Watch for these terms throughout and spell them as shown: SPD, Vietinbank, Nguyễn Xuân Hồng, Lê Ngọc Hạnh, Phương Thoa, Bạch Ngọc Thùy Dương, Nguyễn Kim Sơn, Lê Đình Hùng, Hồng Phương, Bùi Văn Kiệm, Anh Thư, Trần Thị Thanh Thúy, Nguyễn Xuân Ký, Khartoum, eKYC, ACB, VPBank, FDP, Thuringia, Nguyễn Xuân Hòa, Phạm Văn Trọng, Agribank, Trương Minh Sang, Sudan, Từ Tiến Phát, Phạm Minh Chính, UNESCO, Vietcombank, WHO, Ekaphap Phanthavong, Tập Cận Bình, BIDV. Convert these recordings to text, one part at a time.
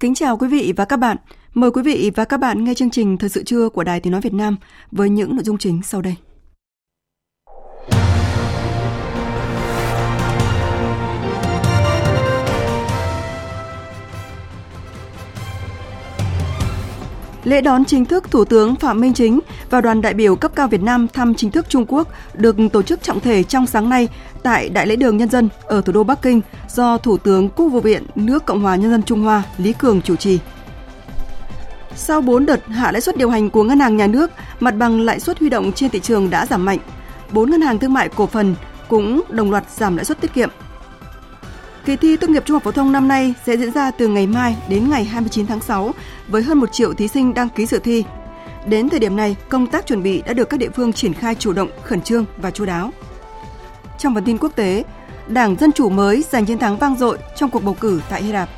Kính chào quý vị và các bạn. Mời quý vị và các bạn nghe chương trình Thời sự trưa của Đài Tiếng nói Việt Nam với những nội dung chính sau đây. Lễ đón chính thức Thủ tướng Phạm Minh Chính và đoàn đại biểu cấp cao Việt Nam thăm chính thức Trung Quốc được tổ chức trọng thể trong sáng nay tại Đại lễ đường Nhân dân ở thủ đô Bắc Kinh do Thủ tướng Quốc vụ viện nước Cộng hòa Nhân dân Trung Hoa Lý Cường chủ trì. Sau 4 đợt hạ lãi suất điều hành của Ngân hàng Nhà nước, mặt bằng lãi suất huy động trên thị trường đã giảm mạnh. 4 ngân hàng thương mại cổ phần cũng đồng loạt giảm lãi suất tiết kiệm. Kỳ thi tốt nghiệp trung học phổ thông năm nay sẽ diễn ra từ ngày mai đến ngày 29 tháng 6 với hơn 1 triệu thí sinh đăng ký dự thi. Đến thời điểm này, công tác chuẩn bị đã được các địa phương triển khai chủ động, khẩn trương và chu đáo. Trong phần tin quốc tế, Đảng Dân Chủ mới giành chiến thắng vang dội trong cuộc bầu cử tại Hy Lạp.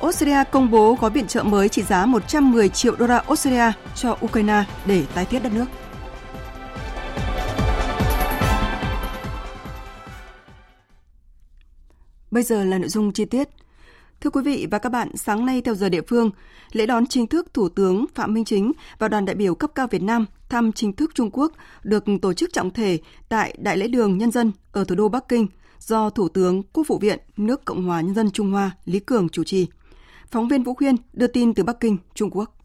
Australia công bố gói viện trợ mới trị giá 110 triệu đô la Australia cho Ukraine để tái thiết đất nước. Bây giờ là nội dung chi tiết. Thưa quý vị và các bạn, sáng nay theo giờ địa phương, lễ đón chính thức Thủ tướng Phạm Minh Chính và đoàn đại biểu cấp cao Việt Nam thăm chính thức Trung Quốc được tổ chức trọng thể tại Đại lễ đường Nhân dân ở thủ đô Bắc Kinh do Thủ tướng Quốc vụ viện nước Cộng hòa Nhân dân Trung Hoa Lý Cường chủ trì. Phóng viên Vũ Khuyên đưa tin từ Bắc Kinh, Trung Quốc.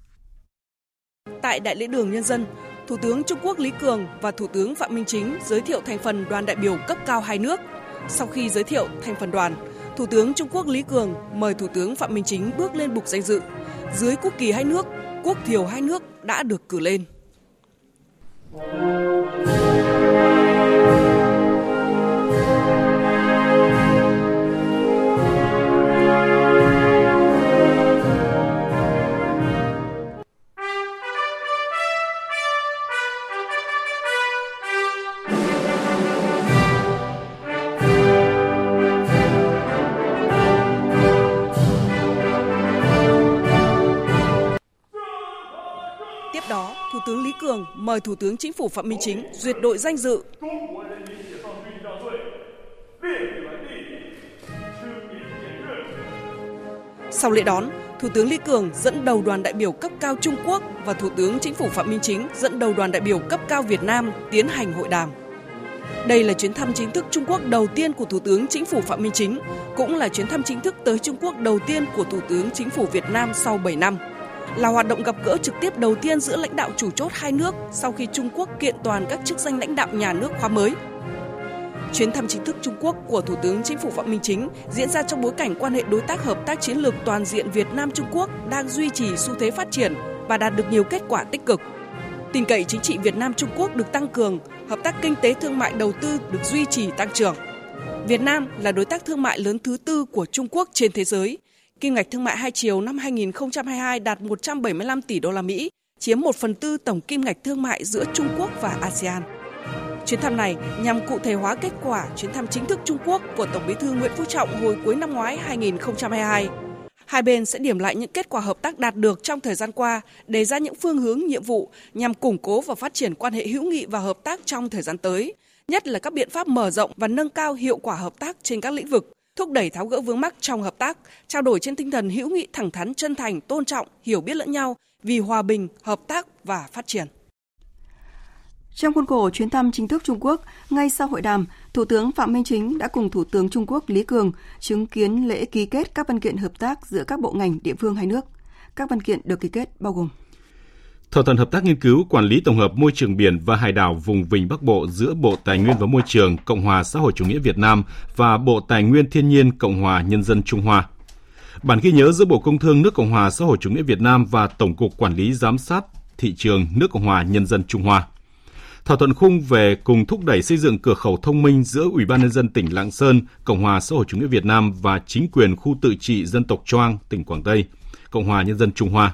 Tại Đại lễ đường Nhân dân, Thủ tướng Trung Quốc Lý Cường và Thủ tướng Phạm Minh Chính giới thiệu thành phần đoàn đại biểu cấp cao hai nước. Sau khi giới thiệu thành phần đoàn, Thủ tướng Trung Quốc Lý Cường mời Thủ tướng Phạm Minh Chính bước lên bục danh dự. Dưới quốc kỳ hai nước, quốc thiều hai nước đã được cử lên. Thủ tướng Lý Cường mời Thủ tướng Chính phủ Phạm Minh Chính duyệt đội danh dự. Sau lễ đón, Thủ tướng Lý Cường dẫn đầu đoàn đại biểu cấp cao Trung Quốc và Thủ tướng Chính phủ Phạm Minh Chính dẫn đầu đoàn đại biểu cấp cao Việt Nam tiến hành hội đàm. Đây là chuyến thăm chính thức Trung Quốc đầu tiên của Thủ tướng Chính phủ Phạm Minh Chính, cũng là chuyến thăm chính thức tới Trung Quốc đầu tiên của Thủ tướng Chính phủ Việt Nam sau 7 năm. Là hoạt động gặp gỡ trực tiếp đầu tiên giữa lãnh đạo chủ chốt hai nước sau khi Trung Quốc kiện toàn các chức danh lãnh đạo nhà nước khóa mới. Chuyến thăm chính thức Trung Quốc của Thủ tướng Chính phủ Phạm Minh Chính diễn ra trong bối cảnh quan hệ đối tác hợp tác chiến lược toàn diện Việt Nam-Trung Quốc đang duy trì xu thế phát triển và đạt được nhiều kết quả tích cực. Tin cậy chính trị Việt Nam-Trung Quốc được tăng cường, hợp tác kinh tế thương mại đầu tư được duy trì tăng trưởng. Việt Nam là đối tác thương mại lớn thứ tư của Trung Quốc trên thế giới. Kim ngạch thương mại hai chiều năm 2022 đạt 175 tỷ đô la Mỹ, chiếm 1/4 tổng kim ngạch thương mại giữa Trung Quốc và ASEAN. Chuyến thăm này nhằm cụ thể hóa kết quả chuyến thăm chính thức Trung Quốc của Tổng Bí thư Nguyễn Phú Trọng hồi cuối năm ngoái 2022. Hai bên sẽ điểm lại những kết quả hợp tác đạt được trong thời gian qua, đề ra những phương hướng, nhiệm vụ nhằm củng cố và phát triển quan hệ hữu nghị và hợp tác trong thời gian tới, nhất là các biện pháp mở rộng và nâng cao hiệu quả hợp tác trên các lĩnh vực, thúc đẩy tháo gỡ vướng mắc trong hợp tác, trao đổi trên tinh thần hữu nghị thẳng thắn, chân thành, tôn trọng, hiểu biết lẫn nhau vì hòa bình, hợp tác và phát triển. Trong khuôn khổ chuyến thăm chính thức Trung Quốc, ngay sau hội đàm, Thủ tướng Phạm Minh Chính đã cùng Thủ tướng Trung Quốc Lý Cường chứng kiến lễ ký kết các văn kiện hợp tác giữa các bộ ngành địa phương hai nước. Các văn kiện được ký kết bao gồm Thỏa thuận hợp tác nghiên cứu quản lý tổng hợp môi trường biển và hải đảo vùng Vịnh Bắc Bộ giữa Bộ Tài nguyên và Môi trường Cộng hòa Xã hội Chủ nghĩa Việt Nam và Bộ Tài nguyên Thiên nhiên Cộng hòa Nhân dân Trung Hoa. Bản ghi nhớ giữa Bộ Công Thương nước Cộng hòa Xã hội Chủ nghĩa Việt Nam và Tổng cục Quản lý Giám sát Thị trường nước Cộng hòa Nhân dân Trung Hoa. Thỏa thuận khung về cùng thúc đẩy xây dựng cửa khẩu thông minh giữa Ủy ban nhân dân tỉnh Lạng Sơn, Cộng hòa Xã hội Chủ nghĩa Việt Nam và chính quyền khu tự trị dân tộc Choang, tỉnh Quảng Tây, Cộng hòa Nhân dân Trung Hoa.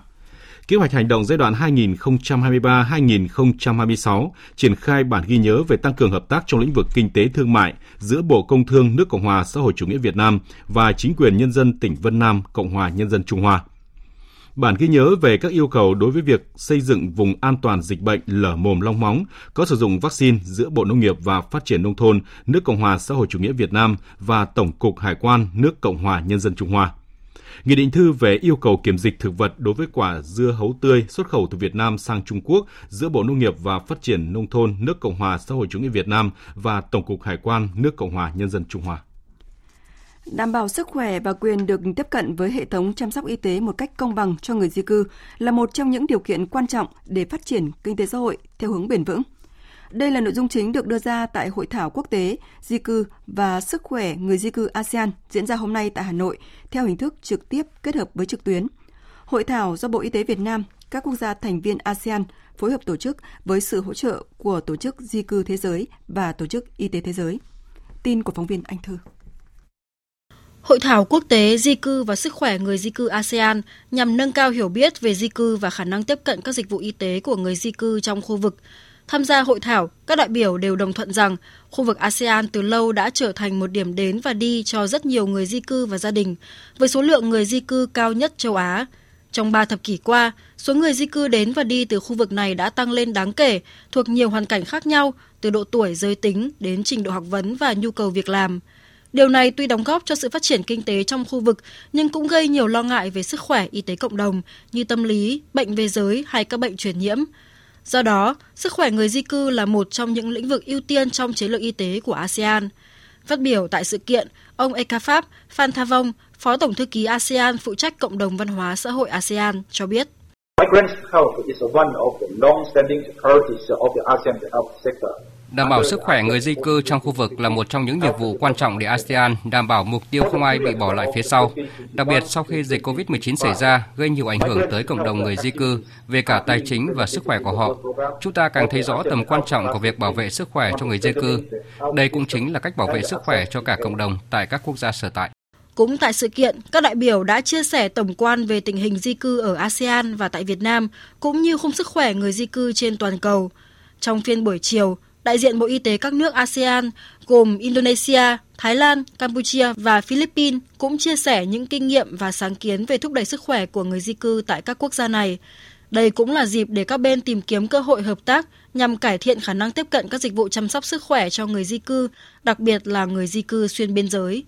Kế hoạch hành động giai đoạn 2023-2026 triển khai bản ghi nhớ về tăng cường hợp tác trong lĩnh vực kinh tế thương mại giữa Bộ Công Thương nước Cộng hòa Xã hội Chủ nghĩa Việt Nam và chính quyền nhân dân tỉnh Vân Nam, Cộng hòa Nhân dân Trung Hoa. Bản ghi nhớ về các yêu cầu đối với việc xây dựng vùng an toàn dịch bệnh lở mồm long móng có sử dụng vaccine giữa Bộ Nông nghiệp và Phát triển Nông thôn nước Cộng hòa Xã hội Chủ nghĩa Việt Nam và Tổng cục Hải quan nước Cộng hòa Nhân dân Trung Hoa. Nghị định thư về yêu cầu kiểm dịch thực vật đối với quả dưa hấu tươi xuất khẩu từ Việt Nam sang Trung Quốc giữa Bộ Nông nghiệp và Phát triển Nông thôn nước Cộng hòa Xã hội Chủ nghĩa Việt Nam và Tổng cục Hải quan nước Cộng hòa Nhân dân Trung Hoa. Đảm bảo sức khỏe và quyền được tiếp cận với hệ thống chăm sóc y tế một cách công bằng cho người di cư là một trong những điều kiện quan trọng để phát triển kinh tế xã hội theo hướng bền vững. Đây là nội dung chính được đưa ra tại Hội thảo quốc tế Di cư và sức khỏe người di cư ASEAN diễn ra hôm nay tại Hà Nội theo hình thức trực tiếp kết hợp với trực tuyến. Hội thảo do Bộ Y tế Việt Nam, các quốc gia thành viên ASEAN phối hợp tổ chức với sự hỗ trợ của Tổ chức Di cư Thế giới và Tổ chức Y tế Thế giới. Tin của phóng viên Anh Thư. Hội thảo quốc tế Di cư và sức khỏe người di cư ASEAN nhằm nâng cao hiểu biết về di cư và khả năng tiếp cận các dịch vụ y tế của người di cư trong khu vực. Tham gia hội thảo, các đại biểu đều đồng thuận rằng khu vực ASEAN từ lâu đã trở thành một điểm đến và đi cho rất nhiều người di cư và gia đình, với số lượng người di cư cao nhất châu Á. Trong 3 thập kỷ qua, số người di cư đến và đi từ khu vực này đã tăng lên đáng kể, thuộc nhiều hoàn cảnh khác nhau, từ độ tuổi, giới tính đến trình độ học vấn và nhu cầu việc làm. Điều này tuy đóng góp cho sự phát triển kinh tế trong khu vực, nhưng cũng gây nhiều lo ngại về sức khỏe y tế cộng đồng như tâm lý, bệnh về giới hay các bệnh truyền nhiễm. Do đó, sức khỏe người di cư là một trong những lĩnh vực ưu tiên trong chiến lược y tế của ASEAN. Phát biểu tại sự kiện, ông Ekaphap Phanthavong, Phó Tổng thư ký ASEAN phụ trách Cộng đồng Văn hóa Xã hội ASEAN, cho biết. Đảm bảo sức khỏe người di cư trong khu vực là một trong những nhiệm vụ quan trọng để ASEAN đảm bảo mục tiêu không ai bị bỏ lại phía sau, đặc biệt sau khi dịch COVID-19 xảy ra gây nhiều ảnh hưởng tới cộng đồng người di cư về cả tài chính và sức khỏe của họ. Chúng ta càng thấy rõ tầm quan trọng của việc bảo vệ sức khỏe cho người di cư. Đây cũng chính là cách bảo vệ sức khỏe cho cả cộng đồng tại các quốc gia sở tại. Cũng tại sự kiện, các đại biểu đã chia sẻ tổng quan về tình hình di cư ở ASEAN và tại Việt Nam, cũng như khung sức khỏe người di cư trên toàn cầu. Trong phiên buổi chiều, đại diện Bộ Y tế các nước ASEAN gồm Indonesia, Thái Lan, Campuchia và Philippines cũng chia sẻ những kinh nghiệm và sáng kiến về thúc đẩy sức khỏe của người di cư tại các quốc gia này. Đây cũng là dịp để các bên tìm kiếm cơ hội hợp tác nhằm cải thiện khả năng tiếp cận các dịch vụ chăm sóc sức khỏe cho người di cư, đặc biệt là người di cư xuyên biên giới.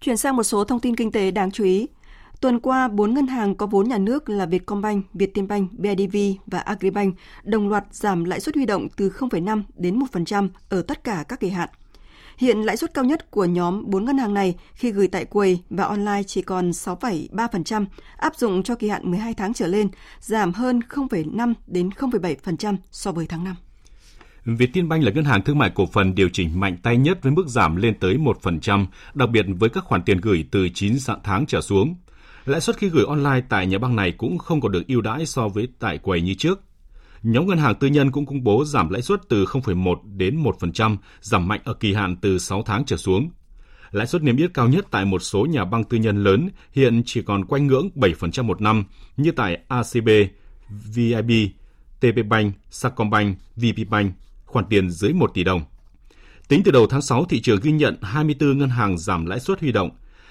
Chuyển sang một số thông tin kinh tế đáng chú ý. Tuần qua, 4 ngân hàng có vốn nhà nước là Vietcombank, Vietinbank, BIDV và Agribank đồng loạt giảm lãi suất huy động từ 0,5 đến 1% ở tất cả các kỳ hạn. Hiện lãi suất cao nhất của nhóm 4 ngân hàng này khi gửi tại quầy và online chỉ còn 6,3%, áp dụng cho kỳ hạn 12 tháng trở lên, giảm hơn 0,5 đến 0,7% so với tháng 5. Vietinbank là ngân hàng thương mại cổ phần điều chỉnh mạnh tay nhất với mức giảm lên tới 1%, đặc biệt với các khoản tiền gửi từ 9 tháng trở xuống. Lãi suất khi gửi online tại nhà băng này cũng không còn được ưu đãi so với tại quầy như trước. Nhóm ngân hàng tư nhân cũng công bố giảm lãi suất từ 0,1 đến 1%, giảm mạnh ở kỳ hạn từ 6 tháng trở xuống. Lãi suất niêm yết cao nhất tại một số nhà băng tư nhân lớn hiện chỉ còn quanh ngưỡng 7% một năm như tại ACB, VIB, TPBank, Sacombank, VPBank, khoản tiền dưới 1 tỷ đồng. Tính từ đầu tháng 6, thị trường ghi nhận 24 ngân hàng giảm lãi suất huy động.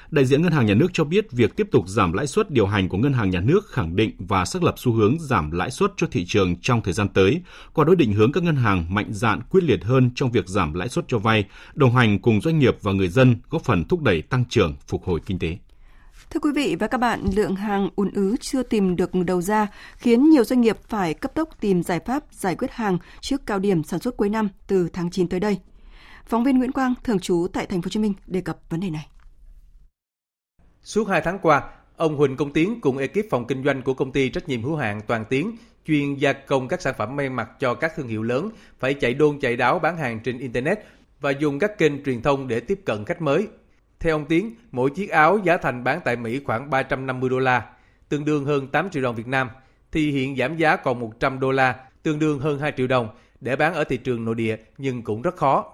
Đại diện Ngân hàng Nhà nước cho biết việc tiếp tục giảm lãi suất điều hành của Ngân hàng Nhà nước khẳng định và xác lập xu hướng giảm lãi suất cho thị trường trong thời gian tới, qua đó định hướng các ngân hàng mạnh dạn quyết liệt hơn trong việc giảm lãi suất cho vay, đồng hành cùng doanh nghiệp và người dân góp phần thúc đẩy tăng trưởng, phục hồi kinh tế. Thưa quý vị và các bạn, lượng hàng ùn ứ chưa tìm được đầu ra khiến nhiều doanh nghiệp phải cấp tốc tìm giải pháp giải quyết hàng trước cao điểm sản xuất cuối năm từ tháng 9 tới đây. Phóng viên Nguyễn Quang thường trú tại TP.HCM đề cập vấn đề này. Suốt 2 tháng qua, Ông Huỳnh Công Tiến cùng ekip phòng kinh doanh của công ty trách nhiệm hữu hạn Toàn Tiến chuyên gia công các sản phẩm may mặc cho các thương hiệu lớn phải chạy đôn chạy đáo bán hàng trên Internet và dùng các kênh truyền thông để tiếp cận khách mới. Theo ông Tiến, mỗi chiếc áo giá thành bán tại Mỹ khoảng $350, tương đương hơn 8 triệu đồng Việt Nam, thì hiện giảm giá còn $100, tương đương hơn 2 triệu đồng để bán ở thị trường nội địa nhưng cũng rất khó.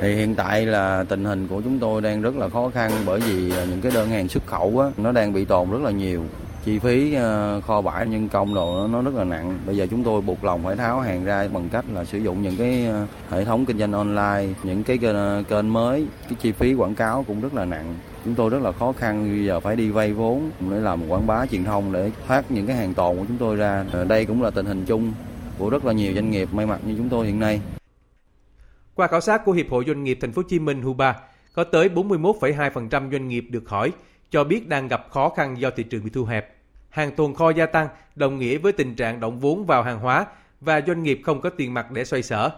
Thì hiện tại là tình hình của chúng tôi đang rất là khó khăn bởi vì những cái đơn hàng xuất khẩu á, nó đang bị tồn rất là nhiều. Chi phí kho bãi nhân công đồ nó rất là nặng. Bây giờ chúng tôi buộc lòng phải tháo hàng ra bằng cách là sử dụng những cái hệ thống kinh doanh online, những cái kênh mới. Cái chi phí quảng cáo cũng rất là nặng. Chúng tôi rất là khó khăn, bây giờ phải đi vay vốn để làm quảng bá truyền thông để thoát những cái hàng tồn của chúng tôi ra. Đây cũng là tình hình chung của rất là nhiều doanh nghiệp may mặc như chúng tôi hiện nay. Qua khảo sát của Hiệp hội Doanh nghiệp Thành phố Hồ Chí Minh (HUBA), có tới 41,2% doanh nghiệp được hỏi cho biết đang gặp khó khăn do thị trường bị thu hẹp. Hàng tồn kho gia tăng đồng nghĩa với tình trạng động vốn vào hàng hóa và doanh nghiệp không có tiền mặt để xoay sở.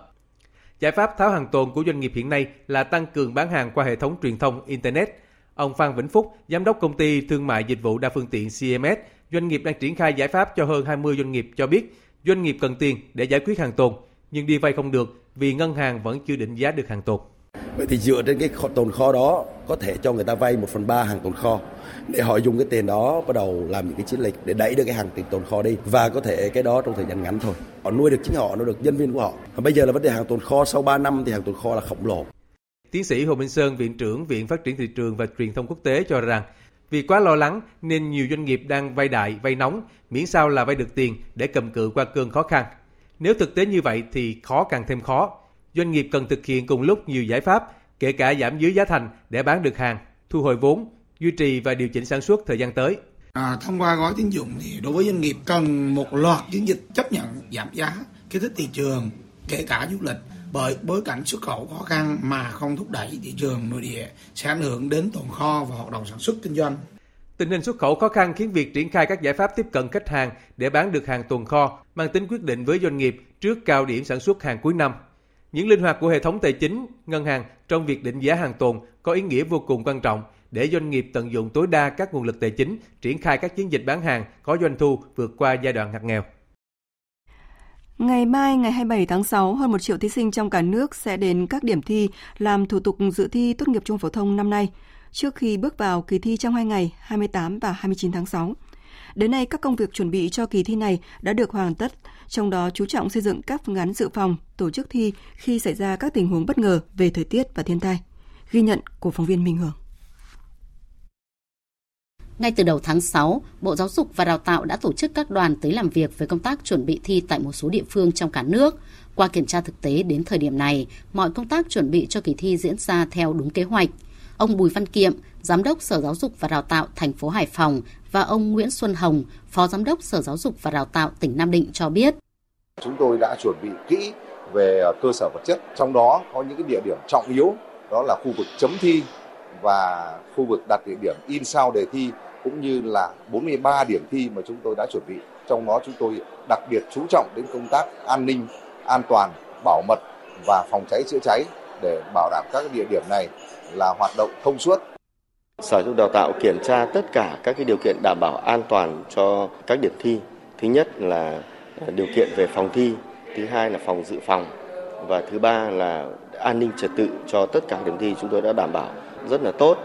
Giải pháp tháo hàng tồn của doanh nghiệp hiện nay là tăng cường bán hàng qua hệ thống truyền thông Internet. Ông Phan Vĩnh Phúc, Giám đốc Công ty Thương mại Dịch vụ Đa phương tiện CMS, doanh nghiệp đang triển khai giải pháp cho hơn 20 doanh nghiệp cho biết doanh nghiệp cần tiền để giải quyết hàng tồn, nhưng đi vay không được vì ngân hàng vẫn chưa định giá được hàng tồn. Vậy thì dựa trên cái tồn kho đó có thể cho người ta vay 1/3 hàng tồn kho để họ dùng cái tiền đó bắt đầu làm những cái chiến lược để đẩy được cái hàng tiền tồn kho đi, và có thể cái đó trong thời gian ngắn thôi. Họ nuôi được chính họ, nuôi được nhân viên của họ. Bây giờ là vấn đề hàng tồn kho sau 3 năm thì hàng tồn kho là khổng lồ. Tiến sĩ Hồ Minh Sơn, Viện trưởng Viện Phát triển Thị trường và Truyền thông Quốc tế cho rằng vì quá lo lắng nên nhiều doanh nghiệp đang vay đại, vay nóng, miễn sao là vay được tiền để cầm cự qua cơn khó khăn. Nếu thực tế như vậy thì khó càng thêm khó. Doanh nghiệp cần thực hiện cùng lúc nhiều giải pháp, kể cả giảm dưới giá thành để bán được hàng, thu hồi vốn, duy trì và điều chỉnh sản xuất thời gian tới. Thông qua gói tín dụng thì đối với doanh nghiệp cần một loạt chiến dịch chấp nhận giảm giá, kích thích thị trường, kể cả du lịch. Bởi bối cảnh xuất khẩu khó khăn mà không thúc đẩy thị trường nội địa sẽ ảnh hưởng đến tồn kho và hoạt động sản xuất kinh doanh. Tình hình xuất khẩu khó khăn khiến việc triển khai các giải pháp tiếp cận khách hàng để bán được hàng tồn kho mang tính quyết định với doanh nghiệp trước cao điểm sản xuất hàng cuối năm. Những linh hoạt của hệ thống tài chính, ngân hàng trong việc định giá hàng tồn có ý nghĩa vô cùng quan trọng để doanh nghiệp tận dụng tối đa các nguồn lực tài chính, triển khai các chiến dịch bán hàng có doanh thu vượt qua giai đoạn ngặt nghèo. Ngày mai, ngày 27 tháng 6, hơn 1 triệu thí sinh trong cả nước sẽ đến các điểm thi làm thủ tục dự thi tốt nghiệp trung học phổ thông năm nay, trước khi bước vào kỳ thi trong 2 ngày, 28 và 29 tháng 6. Đến nay, các công việc chuẩn bị cho kỳ thi này đã được hoàn tất, trong đó chú trọng xây dựng các phương án dự phòng, tổ chức thi khi xảy ra các tình huống bất ngờ về thời tiết và thiên tai. Ghi nhận của phóng viên Minh Hưởng. Ngay từ đầu tháng 6, Bộ Giáo dục và Đào tạo đã tổ chức các đoàn tới làm việc về công tác chuẩn bị thi tại một số địa phương trong cả nước. Qua kiểm tra thực tế đến thời điểm này, mọi công tác chuẩn bị cho kỳ thi diễn ra theo đúng kế hoạch. Ông Bùi Văn Kiệm, Giám đốc Sở Giáo dục và Đào tạo thành phố Hải Phòng và ông Nguyễn Xuân Hồng, Phó Giám đốc Sở Giáo dục và Đào tạo tỉnh Nam Định cho biết. Chúng tôi đã chuẩn bị kỹ về cơ sở vật chất, trong đó có những cái địa điểm trọng yếu, đó là khu vực chấm thi và khu vực đặt địa điểm in sao đề thi, cũng như là 43 điểm thi mà chúng tôi đã chuẩn bị. Trong đó chúng tôi đặc biệt chú trọng đến công tác an ninh, an toàn, bảo mật và phòng cháy chữa cháy để bảo đảm các địa điểm này là hoạt động thông suốt. Sở Giáo dục Đào tạo kiểm tra tất cả các điều kiện đảm bảo an toàn cho các điểm thi. Thứ nhất là điều kiện về phòng thi, thứ hai là phòng dự phòng và thứ ba là an ninh trật tự cho tất cả điểm thi chúng tôi đã đảm bảo rất là tốt.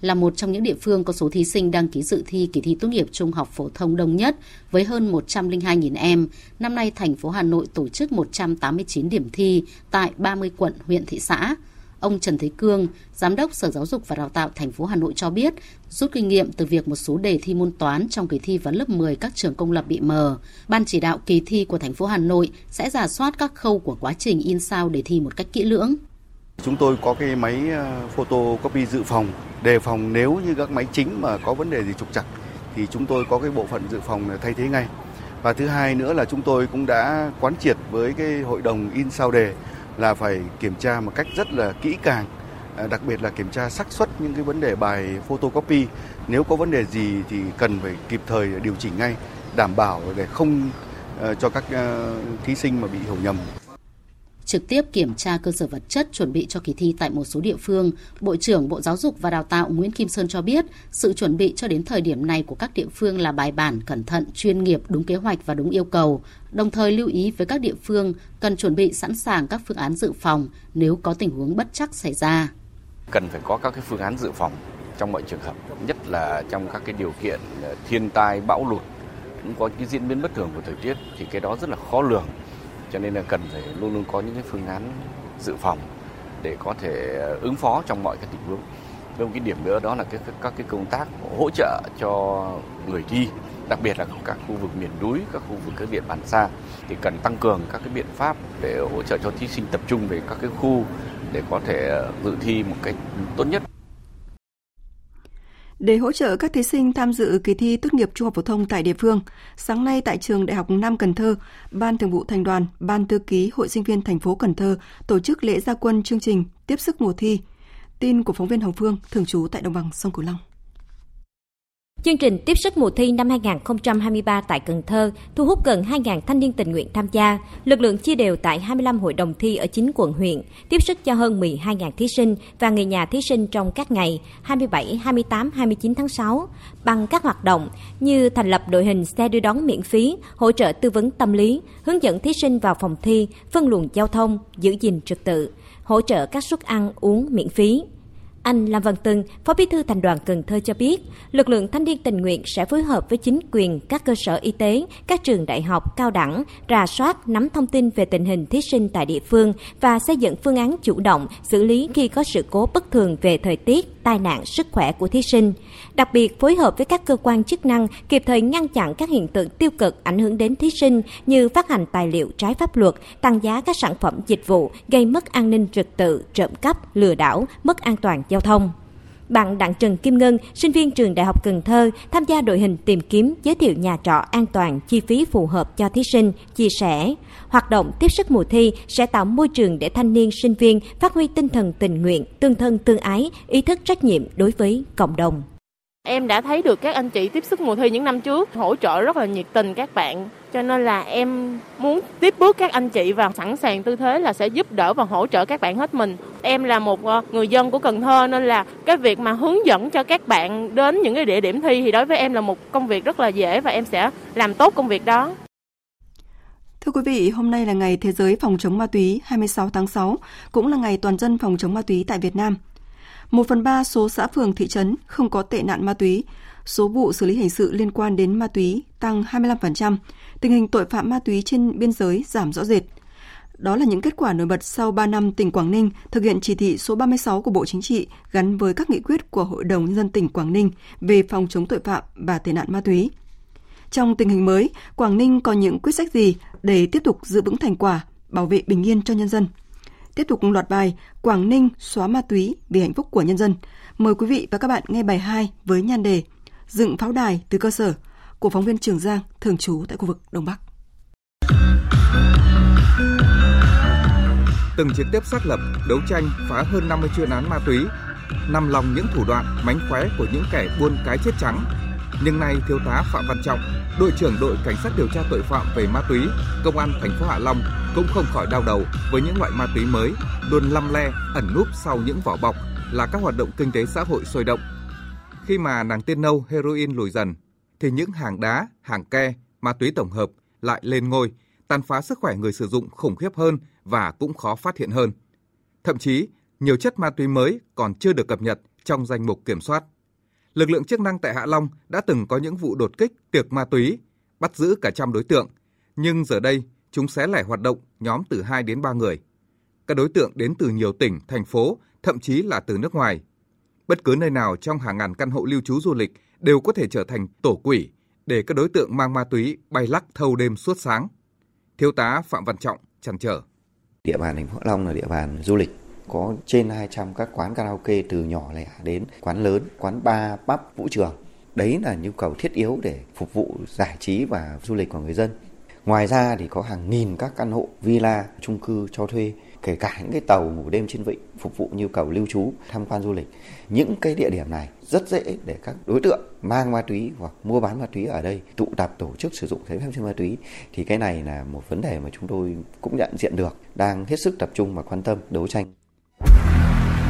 Là một trong những địa phương có số thí sinh đăng ký dự thi kỳ thi tốt nghiệp trung học phổ thông đông nhất với hơn 102.000 em, năm nay thành phố Hà Nội tổ chức 189 điểm thi tại 30 quận, huyện, thị xã. Ông Trần Thế Cương, Giám đốc Sở Giáo dục và Đào tạo thành phố Hà Nội cho biết, rút kinh nghiệm từ việc một số đề thi môn toán trong kỳ thi vào lớp 10 các trường công lập bị mờ, ban chỉ đạo kỳ thi của thành phố Hà Nội sẽ rà soát các khâu của quá trình in sao đề thi một cách kỹ lưỡng. Chúng tôi có cái máy photocopy dự phòng, đề phòng nếu như các máy chính mà có vấn đề gì trục trặc thì chúng tôi có cái bộ phận dự phòng thay thế ngay. Và thứ hai nữa là chúng tôi cũng đã quán triệt với cái hội đồng in sao đề là phải kiểm tra một cách rất là kỹ càng, đặc biệt là kiểm tra xác suất những cái vấn đề bài photocopy. Nếu có vấn đề gì thì cần phải kịp thời điều chỉnh ngay, đảm bảo để không cho các thí sinh mà bị hiểu nhầm. trực tiếp kiểm tra cơ sở vật chất chuẩn bị cho kỳ thi tại một số địa phương, Bộ trưởng Bộ Giáo dục và Đào tạo Nguyễn Kim Sơn cho biết sự chuẩn bị cho đến thời điểm này của các địa phương là bài bản, cẩn thận, chuyên nghiệp, đúng kế hoạch và đúng yêu cầu. Đồng thời lưu ý với các địa phương cần chuẩn bị sẵn sàng các phương án dự phòng nếu có tình huống bất trắc xảy ra. Cần phải có các cái phương án dự phòng trong mọi trường hợp, nhất là trong các cái điều kiện thiên tai, bão lụt, cũng có cái diễn biến bất thường của thời tiết thì cái đó rất là khó lường. Cho nên là cần phải luôn luôn có những cái phương án dự phòng để có thể ứng phó trong mọi cái tình huống. Với một cái điểm nữa đó là các cái công tác hỗ trợ cho người thi, đặc biệt là các khu vực miền núi, các khu vực các địa bàn xa thì cần tăng cường các cái biện pháp để hỗ trợ cho thí sinh tập trung về các cái khu để có thể dự thi một cách tốt nhất. Để hỗ trợ các thí sinh tham dự kỳ thi tốt nghiệp trung học phổ thông tại địa phương, sáng nay tại trường Đại học Nam Cần Thơ, Ban Thường vụ Thành đoàn, Ban Thư ký Hội Sinh viên thành phố Cần Thơ tổ chức lễ ra quân chương trình tiếp sức mùa thi. Tin của phóng viên Hồng Phương, thường trú tại đồng bằng sông Cửu Long. Chương trình tiếp sức mùa thi năm 2023 tại Cần Thơ thu hút gần 2.000 thanh niên tình nguyện tham gia. Lực lượng chia đều tại 25 hội đồng thi ở 9 quận huyện, tiếp sức cho hơn 12.000 thí sinh và người nhà thí sinh trong các ngày 27, 28, 29 tháng 6 bằng các hoạt động như thành lập đội hình xe đưa đón miễn phí, hỗ trợ tư vấn tâm lý, hướng dẫn thí sinh vào phòng thi, phân luồng giao thông, giữ gìn trật tự, hỗ trợ các suất ăn, uống miễn phí. Anh Lam Văn Từng, Phó Bí thư Thành đoàn Cần Thơ cho biết, lực lượng thanh niên tình nguyện sẽ phối hợp với chính quyền, các cơ sở y tế, các trường đại học, cao đẳng, rà soát, nắm thông tin về tình hình thí sinh tại địa phương và xây dựng phương án chủ động, xử lý khi có sự cố bất thường về thời tiết, tai nạn, sức khỏe của thí sinh. Đặc biệt, phối hợp với các cơ quan chức năng kịp thời ngăn chặn các hiện tượng tiêu cực ảnh hưởng đến thí sinh như phát hành tài liệu trái pháp luật, tăng giá các sản phẩm dịch vụ, gây mất an ninh trật tự, trộm cắp, lừa đảo, mất an toàn giao thông. Bạn Đặng Trần Kim Ngân, sinh viên trường Đại học Cần Thơ, tham gia đội hình tìm kiếm giới thiệu nhà trọ an toàn, chi phí phù hợp cho thí sinh, chia sẻ. Hoạt động tiếp sức mùa thi sẽ tạo môi trường để thanh niên, sinh viên phát huy tinh thần tình nguyện, tương thân tương ái, ý thức trách nhiệm đối với cộng đồng. Em đã thấy được các anh chị tiếp sức mùa thi những năm trước, hỗ trợ rất là nhiệt tình các bạn. Cho nên là em muốn tiếp bước các anh chị và sẵn sàng tư thế là sẽ giúp đỡ và hỗ trợ các bạn hết mình. Em là một người dân của Cần Thơ nên là cái việc mà hướng dẫn cho các bạn đến những cái địa điểm thi thì đối với em là một công việc rất là dễ và em sẽ làm tốt công việc đó. Thưa quý vị, hôm nay là ngày Thế giới phòng chống ma túy 26 tháng 6, cũng là ngày toàn dân phòng chống ma túy tại Việt Nam. 1/3 số xã phường thị trấn không có tệ nạn ma túy, số vụ xử lý hình sự liên quan đến ma túy tăng 25%, tình hình tội phạm ma túy trên biên giới giảm rõ rệt. Đó là những kết quả nổi bật sau 3 năm tỉnh Quảng Ninh thực hiện chỉ thị số 36 của Bộ Chính trị gắn với các nghị quyết của Hội đồng Nhân dân tỉnh Quảng Ninh về phòng chống tội phạm và tệ nạn ma túy. Trong tình hình mới, Quảng Ninh có những quyết sách gì để tiếp tục giữ vững thành quả, bảo vệ bình yên cho nhân dân? Tiếp tục loạt bài Quảng Ninh xóa ma túy vì hạnh phúc của nhân dân. Mời quý vị và các bạn nghe bài 2 với nhan đề Dựng pháo đài từ cơ sở của phóng viên Trường Giang, thường trú tại khu vực Đông Bắc. Từng trực tiếp xác lập, đấu tranh, phá hơn 50 chuyên án ma túy, nằm lòng những thủ đoạn, mánh khóe của những kẻ buôn cái chết trắng. Nhưng nay, Thiếu tá Phạm Văn Trọng, đội trưởng đội cảnh sát điều tra tội phạm về ma túy, Công an thành phố Hạ Long cũng không khỏi đau đầu với những loại ma túy mới, luôn lăm le, ẩn núp sau những vỏ bọc là các hoạt động kinh tế xã hội sôi động. Khi mà nàng tiên nâu heroin lùi dần, thì những hàng đá, hàng ke, ma túy tổng hợp lại lên ngôi, tàn phá sức khỏe người sử dụng khủng khiếp hơn và cũng khó phát hiện hơn. Thậm chí, nhiều chất ma túy mới còn chưa được cập nhật trong danh mục kiểm soát. Lực lượng chức năng tại Hạ Long đã từng có những vụ đột kích tiệc ma túy, bắt giữ cả 100 đối tượng, nhưng giờ đây chúng xé lẻ hoạt động nhóm từ 2 đến 3 người. Các đối tượng đến từ nhiều tỉnh, thành phố, thậm chí là từ nước ngoài. Bất cứ nơi nào trong hàng ngàn căn hộ lưu trú du lịch đều có thể trở thành tổ quỷ để các đối tượng mang ma túy bay lắc thâu đêm suốt sáng. Thiếu tá Phạm Văn Trọng trăn trở. Địa bàn thành phố Hạ Long là địa bàn du lịch, có trên 200 các quán karaoke từ nhỏ lẻ đến quán lớn, quán bar, pub, vũ trường. Đấy là nhu cầu thiết yếu để phục vụ giải trí và du lịch của người dân. Ngoài ra thì có hàng nghìn các căn hộ, villa, chung cư cho thuê kể cả những cái tàu ngủ đêm trên vịnh phục vụ nhu cầu lưu trú, tham quan du lịch. Những cái địa điểm này rất dễ để các đối tượng mang ma túy hoặc mua bán ma túy ở đây tụ tập tổ chức sử dụng trái phép chất ma túy. Thì cái này là một vấn đề mà chúng tôi cũng nhận diện được, đang hết sức tập trung và quan tâm đấu tranh.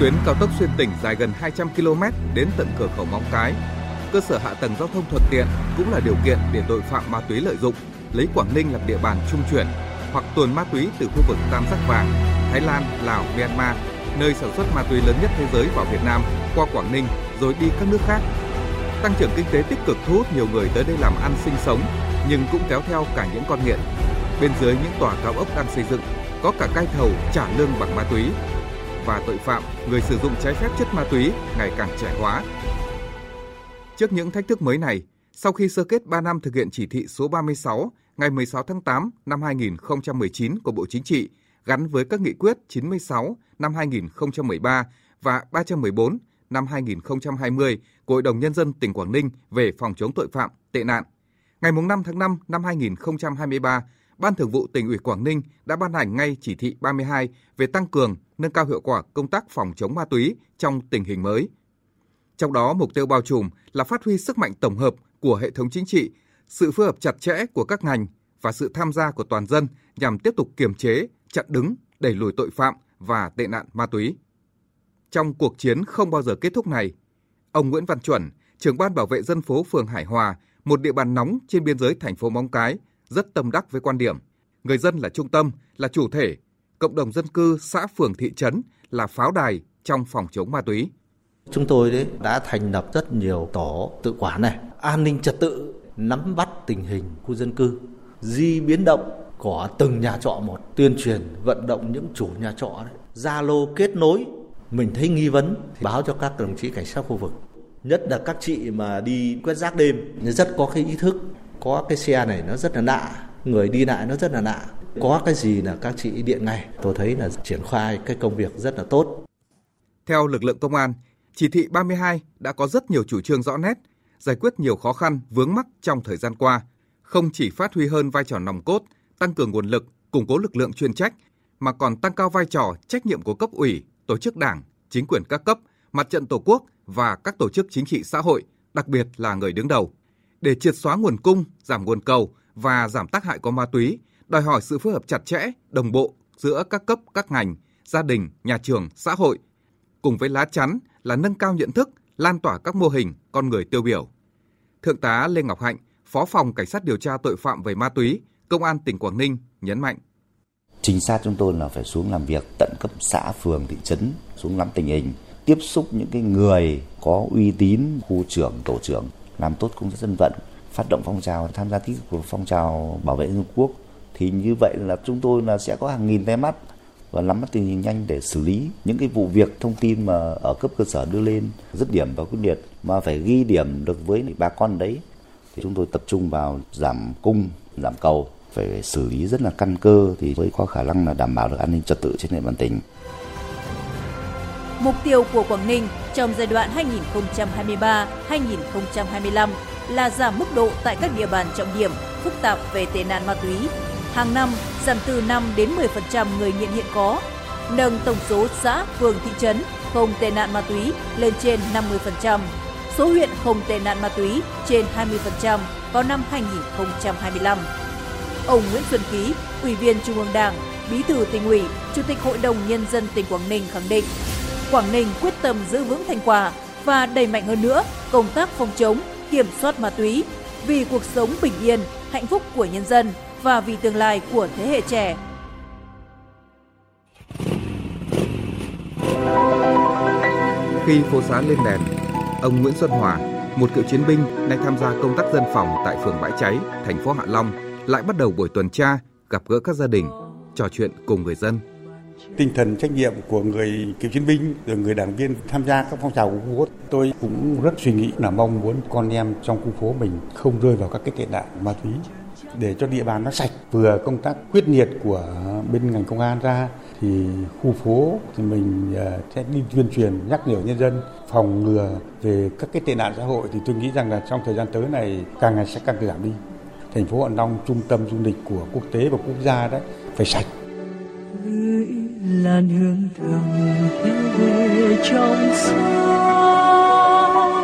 Tuyến cao tốc xuyên tỉnh dài gần 200 km đến tận cửa khẩu Móng Cái. Cơ sở hạ tầng giao thông thuận tiện cũng là điều kiện để tội phạm ma túy lợi dụng, lấy Quảng Ninh làm địa bàn trung chuyển hoặc tuồn ma túy từ khu vực Tam Giác Vàng, Thái Lan, Lào, Myanmar, nơi sản xuất ma túy lớn nhất thế giới vào Việt Nam, qua Quảng Ninh rồi đi các nước khác. Tăng trưởng kinh tế tích cực thu hút nhiều người tới đây làm ăn sinh sống, nhưng cũng kéo theo cả những con nghiện. Bên dưới những tòa cao ốc đang xây dựng, có cả cai thầu trả lương bằng ma túy. Và tội phạm, người sử dụng trái phép chất ma túy ngày càng trẻ hóa. Trước những thách thức mới này, sau khi sơ kết 3 năm thực hiện chỉ thị số 36 ngày 16 tháng 8 năm 2019 của Bộ Chính trị gắn với các nghị quyết 96 năm 2013 và 314 năm 2020 của Hội đồng Nhân dân tỉnh Quảng Ninh về phòng chống tội phạm, tệ nạn. Ngày 5 tháng 5 năm 2023, Ban Thường vụ Tỉnh ủy Quảng Ninh đã ban hành ngay chỉ thị 32 về tăng cường, nâng cao hiệu quả công tác phòng chống ma túy trong tình hình mới. Trong đó, mục tiêu bao trùm là phát huy sức mạnh tổng hợp của hệ thống chính trị, sự phối hợp chặt chẽ của các ngành và sự tham gia của toàn dân nhằm tiếp tục kiềm chế, chặn đứng, đẩy lùi tội phạm và tệ nạn ma túy. Trong cuộc chiến không bao giờ kết thúc này, ông Nguyễn Văn Chuẩn, trưởng ban bảo vệ dân phố phường Hải Hòa, một địa bàn nóng trên biên giới thành phố Móng Cái, rất tâm đắc với quan điểm người dân là trung tâm, là chủ thể, cộng đồng dân cư, xã phường thị trấn là pháo đài trong phòng chống ma túy. Chúng tôi đấy đã thành lập rất nhiều tổ tự quản này, an ninh trật tự, nắm bắt tình hình khu dân cư, di biến động của từng nhà trọ một, tuyên truyền vận động những chủ nhà trọ đấy, Zalo kết nối, mình thấy nghi vấn thì báo cho các đồng chí cảnh sát khu vực. Nhất là các chị mà đi quét rác đêm rất có cái ý thức. Có cái xe này nó rất là lạ, người đi lại nó rất là lạ. Có cái gì là các chị điện ngay. Tôi thấy là triển khai cái công việc rất là tốt. Theo lực lượng công an, chỉ thị 32 đã có rất nhiều chủ trương rõ nét, giải quyết nhiều khó khăn, vướng mắc trong thời gian qua. Không chỉ phát huy hơn vai trò nòng cốt, tăng cường nguồn lực, củng cố lực lượng chuyên trách, mà còn tăng cao vai trò trách nhiệm của cấp ủy, tổ chức đảng, chính quyền các cấp, mặt trận tổ quốc và các tổ chức chính trị xã hội, đặc biệt là người đứng đầu. Để triệt xóa nguồn cung, giảm nguồn cầu và giảm tác hại của ma túy, đòi hỏi sự phối hợp chặt chẽ, đồng bộ giữa các cấp, các ngành, gia đình, nhà trường, xã hội. Cùng với lá chắn là nâng cao nhận thức, lan tỏa các mô hình, con người tiêu biểu. Thượng tá Lê Ngọc Hạnh, Phó phòng Cảnh sát điều tra tội phạm về ma túy, Công an tỉnh Quảng Ninh nhấn mạnh. Trinh sát chúng tôi là phải xuống làm việc tận cấp xã, phường, thị trấn, xuống nắm tình hình, tiếp xúc những cái người có uy tín, khu trưởng, tổ trưởng, làm tốt công tác dân vận, phát động phong trào, tham gia tích cực của phong trào bảo vệ Liên Hợp Quốc. Thì như vậy là chúng tôi là sẽ có hàng nghìn tay mắt và nắm bắt tình hình nhanh để xử lý những cái vụ việc thông tin mà ở cấp cơ sở đưa lên dứt điểm và quyết liệt, mà phải ghi điểm được với bà con đấy. Thì chúng tôi tập trung vào giảm cung, giảm cầu, phải xử lý rất là căn cơ thì mới có khả năng là đảm bảo được an ninh trật tự trên địa bàn tỉnh. Mục tiêu của Quảng Ninh trong giai đoạn 2023-2025 là giảm mức độ tại các địa bàn trọng điểm phức tạp về tệ nạn ma túy. Hàng năm giảm từ 5 đến 10% người nghiện hiện có, nâng tổng số xã, phường, thị trấn không tệ nạn ma túy lên trên 50%, số huyện không tệ nạn ma túy trên 20% vào năm 2025. Ông Nguyễn Xuân Ký, Ủy viên Trung ương Đảng, Bí thư Tỉnh ủy, Chủ tịch Hội đồng Nhân dân tỉnh Quảng Ninh khẳng định, Quảng Ninh quyết tâm giữ vững thành quả và đẩy mạnh hơn nữa công tác phòng chống, kiểm soát ma túy vì cuộc sống bình yên, hạnh phúc của nhân dân và vì tương lai của thế hệ trẻ. Khi phố xá lên đèn, ông Nguyễn Xuân Hòa, một cựu chiến binh nay tham gia công tác dân phòng tại phường Bãi Cháy, thành phố Hạ Long, lại bắt đầu buổi tuần tra, gặp gỡ các gia đình, trò chuyện cùng người dân. Tinh thần trách nhiệm của người cựu chiến binh, rồi người đảng viên tham gia các phong trào của khu phố, tôi cũng rất suy nghĩ là mong muốn con em trong khu phố mình không rơi vào các cái tệ nạn ma túy, để cho địa bàn nó sạch. Vừa công tác quyết liệt của bên ngành công an ra thì khu phố thì mình sẽ đi tuyên truyền nhắc nhở nhân dân phòng ngừa về các cái tệ nạn xã hội, thì tôi nghĩ rằng là trong thời gian tới này càng ngày sẽ càng giảm đi. Thành phố Hạ Long, trung tâm du lịch của quốc tế và quốc gia đấy, phải sạch. lan hương thầm hiu về trong gió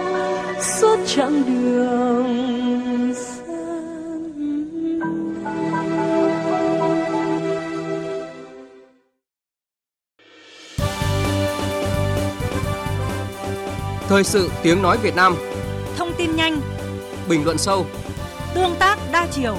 suốt chặng đường gian. Thời sự tiếng nói Việt Nam, thông tin nhanh, bình luận sâu, tương tác đa chiều.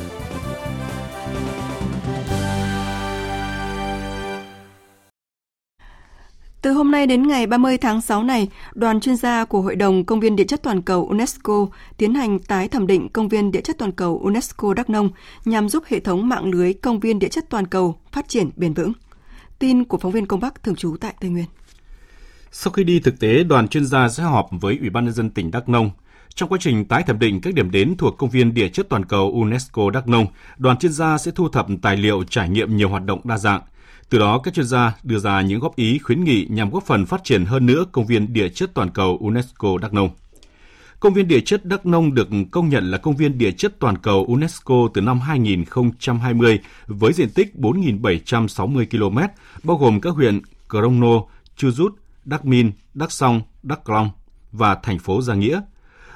Từ hôm nay đến ngày 30 tháng 6 này, đoàn chuyên gia của Hội đồng Công viên Địa chất Toàn cầu UNESCO tiến hành tái thẩm định Công viên Địa chất Toàn cầu UNESCO Đắk Nông nhằm giúp hệ thống mạng lưới Công viên Địa chất Toàn cầu phát triển bền vững. Tin của phóng viên Công Bắc thường trú tại Tây Nguyên. Sau khi đi thực tế, đoàn chuyên gia sẽ họp với Ủy ban nhân dân tỉnh Đắk Nông. Trong quá trình tái thẩm định các điểm đến thuộc Công viên Địa chất Toàn cầu UNESCO Đắk Nông, đoàn chuyên gia sẽ thu thập tài liệu trải nghiệm nhiều hoạt động đa dạng. Từ đó, các chuyên gia đưa ra những góp ý khuyến nghị nhằm góp phần phát triển hơn nữa Công viên Địa chất Toàn cầu UNESCO Đắk Nông. Công viên Địa chất Đắk Nông được công nhận là Công viên Địa chất Toàn cầu UNESCO từ năm 2020 với diện tích 4.760 km, bao gồm các huyện Crono, Chư Rút, Đắk Min, Đắk Song, Đắk Long và thành phố Gia Nghĩa.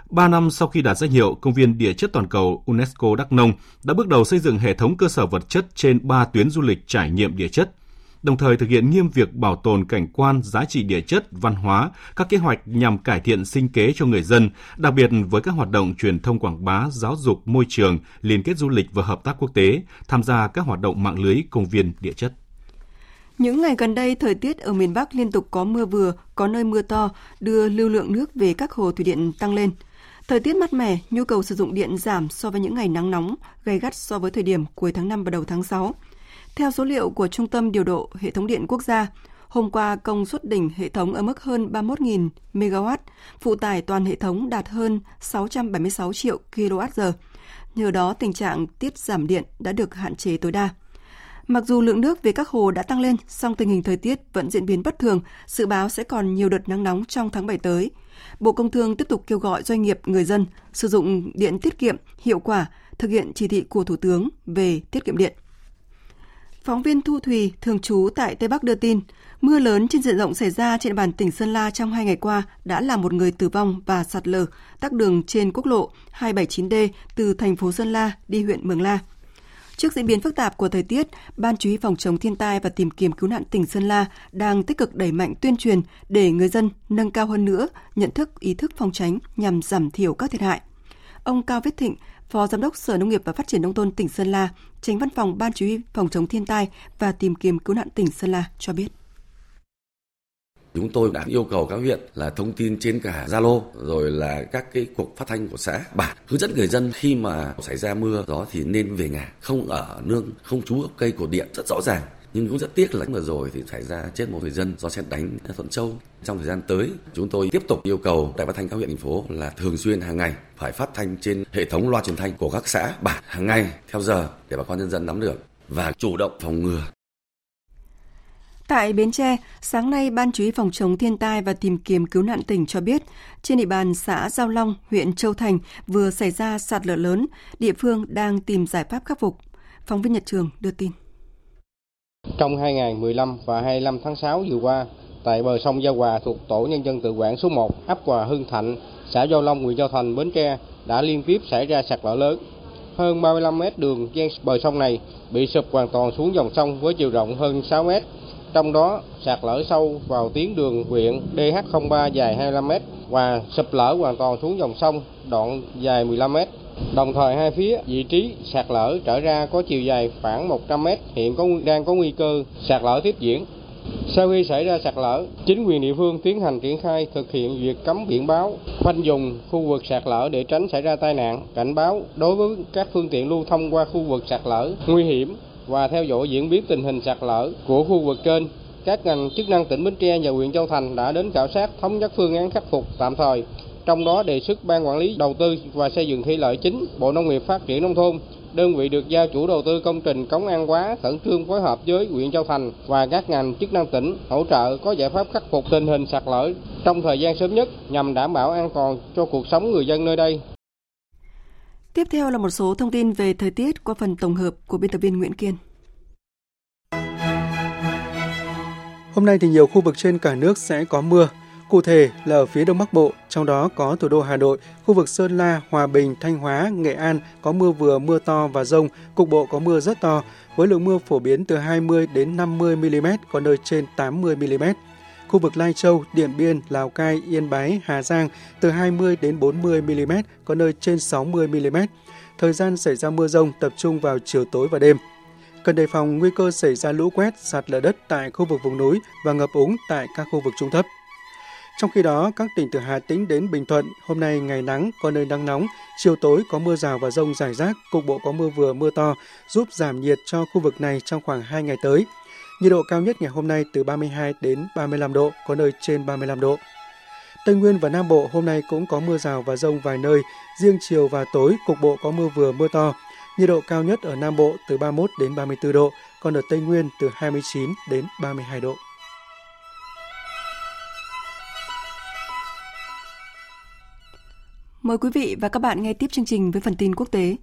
3 năm sau khi đạt danh hiệu Công viên Địa chất Toàn cầu UNESCO Đắk Nông đã bước đầu xây dựng hệ thống cơ sở vật chất trên 3 tuyến du lịch trải nghiệm địa chất, đồng thời thực hiện nghiêm việc bảo tồn cảnh quan, giá trị địa chất, văn hóa, các kế hoạch nhằm cải thiện sinh kế cho người dân, đặc biệt với các hoạt động truyền thông quảng bá, giáo dục, môi trường, liên kết du lịch và hợp tác quốc tế, tham gia các hoạt động mạng lưới công viên địa chất. Những ngày gần đây, thời tiết ở miền Bắc liên tục có mưa vừa, có nơi mưa to, đưa lưu lượng nước về các hồ thủy điện tăng lên. Thời tiết mát mẻ, nhu cầu sử dụng điện giảm so với những ngày nắng nóng, gay gắt so với thời điểm cuối tháng 5 và đầu tháng 6. Theo số liệu của Trung tâm Điều độ Hệ thống Điện Quốc gia, hôm qua công suất đỉnh hệ thống ở mức hơn 31.000 MW, phụ tải toàn hệ thống đạt hơn 676 triệu kWh. Nhờ đó, tình trạng tiết giảm điện đã được hạn chế tối đa. Mặc dù lượng nước về các hồ đã tăng lên, song tình hình thời tiết vẫn diễn biến bất thường, dự báo sẽ còn nhiều đợt nắng nóng trong tháng 7 tới. Bộ Công Thương tiếp tục kêu gọi doanh nghiệp, người dân sử dụng điện tiết kiệm, hiệu quả, thực hiện chỉ thị của Thủ tướng về tiết kiệm điện. Phóng viên Thu Thùy, thường trú tại Tây Bắc đưa tin, mưa lớn trên diện rộng xảy ra trên địa bàn tỉnh Sơn La trong 2 ngày qua đã làm một người tử vong và sạt lở tắc đường trên quốc lộ 279D từ thành phố Sơn La đi huyện Mường La. Trước diễn biến phức tạp của thời tiết, Ban Chỉ huy Phòng chống thiên tai và tìm kiếm cứu nạn tỉnh Sơn La đang tích cực đẩy mạnh tuyên truyền để người dân nâng cao hơn nữa nhận thức, ý thức phòng tránh nhằm giảm thiểu các thiệt hại. Ông Cao Viết Thịnh, Phó Giám đốc Sở Nông nghiệp và Phát triển Nông thôn tỉnh Sơn La, Chánh Văn phòng Ban Chỉ huy Phòng chống thiên tai và tìm kiếm cứu nạn tỉnh Sơn La cho biết. Chúng tôi đã yêu cầu các huyện là thông tin trên cả Zalo rồi là các cái cuộc phát thanh của xã bản hướng dẫn người dân khi mà xảy ra mưa gió thì nên về nhà, không ở nương, không trú gốc cây cột điện rất rõ ràng. Nhưng cũng rất tiếc là vừa rồi thì xảy ra chết một người dân do sét đánh ở Thuận Châu. Trong thời gian tới, chúng tôi tiếp tục yêu cầu đài phát thanh các huyện thành phố là thường xuyên hàng ngày phải phát thanh trên hệ thống loa truyền thanh của các xã bản hàng ngày theo giờ để bà con nhân dân nắm được và chủ động phòng ngừa. Tại Bến Tre, sáng nay, Ban Chỉ huy Phòng chống thiên tai và tìm kiếm cứu nạn tỉnh cho biết, trên địa bàn xã Giao Long, huyện Châu Thành vừa xảy ra sạt lở lớn, địa phương đang tìm giải pháp khắc phục. Phóng viên Nhật Trường đưa tin. Trong 2 ngày 15 và 25 tháng 6 vừa qua, tại bờ sông Giao Hòa thuộc Tổ Nhân dân Tự quản số 1, ấp Hòa Hưng Thạnh, xã Giao Long, huyện Châu Thành, Bến Tre đã liên tiếp xảy ra sạt lở lớn. Hơn 35 mét đường ven bờ sông này bị sụp hoàn toàn xuống dòng sông với chiều rộng hơn 6 mét. Trong đó sạt lở sâu vào tuyến đường huyện DH03 dài 25m và sụp lở hoàn toàn xuống dòng sông đoạn dài 15m. Đồng thời hai phía vị trí sạt lở trở ra có chiều dài khoảng 100m, hiện đang có nguy cơ sạt lở tiếp diễn. Sau khi xảy ra sạt lở, chính quyền địa phương tiến hành triển khai thực hiện việc cấm biển báo, khoanh vùng khu vực sạt lở để tránh xảy ra tai nạn, cảnh báo đối với các phương tiện lưu thông qua khu vực sạt lở nguy hiểm và theo dõi diễn biến tình hình sạt lở của khu vực trên. Các ngành chức năng tỉnh Bến Tre và huyện Châu Thành đã đến khảo sát thống nhất phương án khắc phục tạm thời, trong đó đề xuất Ban Quản lý Đầu tư và Xây dựng Thủy lợi Chính, Bộ Nông nghiệp Phát triển Nông thôn, đơn vị được giao chủ đầu tư công trình cống An Quá khẩn trương phối hợp với huyện Châu Thành và các ngành chức năng tỉnh hỗ trợ có giải pháp khắc phục tình hình sạt lở trong thời gian sớm nhất nhằm đảm bảo an toàn cho cuộc sống người dân nơi đây. Tiếp theo là một số thông tin về thời tiết qua phần tổng hợp của biên tập viên Nguyễn Kiên. Hôm nay thì nhiều khu vực trên cả nước sẽ có mưa, cụ thể là ở phía Đông Bắc Bộ, trong đó có thủ đô Hà Nội, khu vực Sơn La, Hòa Bình, Thanh Hóa, Nghệ An có mưa vừa, mưa to và dông, cục bộ có mưa rất to, với lượng mưa phổ biến từ 20 đến 50 mm, có nơi trên 80 mm. Khu vực Lai Châu, Điện Biên, Lào Cai, Yên Bái, Hà Giang từ 20 đến 40 mm, có nơi trên 60 mm. Thời gian xảy ra mưa dông tập trung vào chiều tối và đêm. Cần đề phòng nguy cơ xảy ra lũ quét, sạt lở đất tại khu vực vùng núi và ngập úng tại các khu vực trung thấp. Trong khi đó, các tỉnh từ Hà Tĩnh đến Bình Thuận, hôm nay ngày nắng, có nơi nắng nóng, chiều tối có mưa rào và dông rải rác, cục bộ có mưa vừa mưa to, giúp giảm nhiệt cho khu vực này trong khoảng 2 ngày tới. Nhiệt độ cao nhất ngày hôm nay từ 32 đến 35 độ, có nơi trên 35 độ. Tây Nguyên và Nam Bộ hôm nay cũng có mưa rào và dông vài nơi, riêng chiều và tối cục bộ có mưa vừa mưa to. Nhiệt độ cao nhất ở Nam Bộ từ 31 đến 34 độ, còn ở Tây Nguyên từ 29 đến 32 độ. Mời quý vị và các bạn nghe tiếp chương trình với phần tin quốc tế.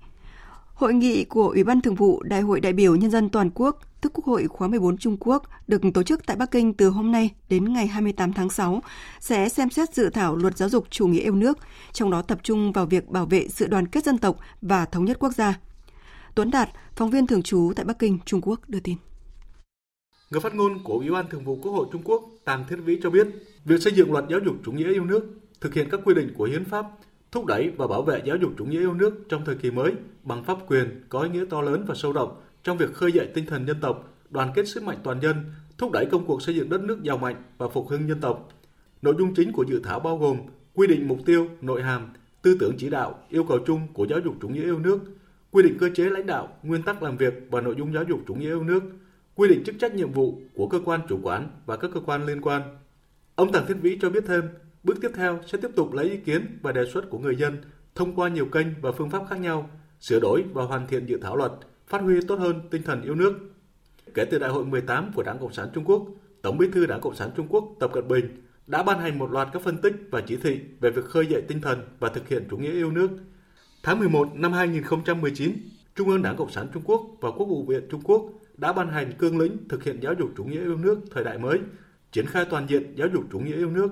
Hội nghị của Ủy ban Thường vụ Đại hội đại biểu Nhân dân Toàn quốc, tức Quốc hội khóa 14 Trung Quốc, được tổ chức tại Bắc Kinh từ hôm nay đến ngày 28 tháng 6, sẽ xem xét dự thảo luật giáo dục chủ nghĩa yêu nước, trong đó tập trung vào việc bảo vệ sự đoàn kết dân tộc và thống nhất quốc gia. Tuấn Đạt, phóng viên thường trú tại Bắc Kinh, Trung Quốc đưa tin. Người phát ngôn của Ủy ban Thường vụ Quốc hội Trung Quốc, Tang Thiết Vĩ cho biết, việc xây dựng luật giáo dục chủ nghĩa yêu nước, thực hiện các quy định của hiến pháp, thúc đẩy và bảo vệ giáo dục chủ nghĩa yêu nước trong thời kỳ mới bằng pháp quyền có ý nghĩa to lớn và sâu rộng trong việc khơi dậy tinh thần dân tộc, đoàn kết sức mạnh toàn dân, thúc đẩy công cuộc xây dựng đất nước giàu mạnh và phục hưng dân tộc. Nội dung chính của dự thảo bao gồm quy định mục tiêu, nội hàm, tư tưởng chỉ đạo, yêu cầu chung của giáo dục chủ nghĩa yêu nước, quy định cơ chế lãnh đạo, nguyên tắc làm việc và nội dung giáo dục chủ nghĩa yêu nước, quy định chức trách nhiệm vụ của cơ quan chủ quản và các cơ quan liên quan. Ông Tang Thiết Vĩ cho biết thêm, bước tiếp theo sẽ tiếp tục lấy ý kiến và đề xuất của người dân thông qua nhiều kênh và phương pháp khác nhau, sửa đổi và hoàn thiện dự thảo luật, phát huy tốt hơn tinh thần yêu nước. Kể từ Đại hội 18 của Đảng Cộng sản Trung Quốc, Tổng Bí thư Đảng Cộng sản Trung Quốc Tập Cận Bình đã ban hành một loạt các phân tích và chỉ thị về việc khơi dậy tinh thần và thực hiện chủ nghĩa yêu nước. Tháng 11 năm 2019, Trung ương Đảng Cộng sản Trung Quốc và Quốc vụ viện Trung Quốc đã ban hành cương lĩnh thực hiện giáo dục chủ nghĩa yêu nước thời đại mới, triển khai toàn diện giáo dục chủ nghĩa yêu nước.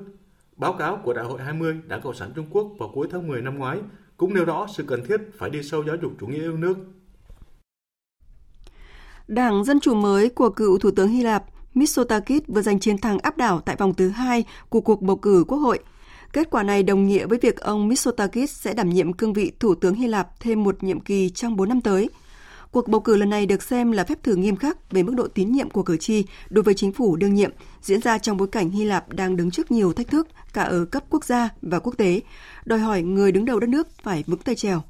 Báo cáo của Đại hội 20 Đảng Cộng sản Trung Quốc vào cuối tháng 10 năm ngoái cũng nêu rõ sự cần thiết phải đi sâu giáo dục chủ nghĩa yêu nước. Đảng Dân chủ mới của cựu Thủ tướng Hy Lạp Mitsotakis vừa giành chiến thắng áp đảo tại vòng thứ 2 của cuộc bầu cử Quốc hội. Kết quả này đồng nghĩa với việc ông Mitsotakis sẽ đảm nhiệm cương vị Thủ tướng Hy Lạp thêm một nhiệm kỳ trong 4 năm tới. Cuộc bầu cử lần này được xem là phép thử nghiêm khắc về mức độ tín nhiệm của cử tri đối với chính phủ đương nhiệm, diễn ra trong bối cảnh Hy Lạp đang đứng trước nhiều thách thức cả ở cấp quốc gia và quốc tế, đòi hỏi người đứng đầu đất nước phải vững tay trèo.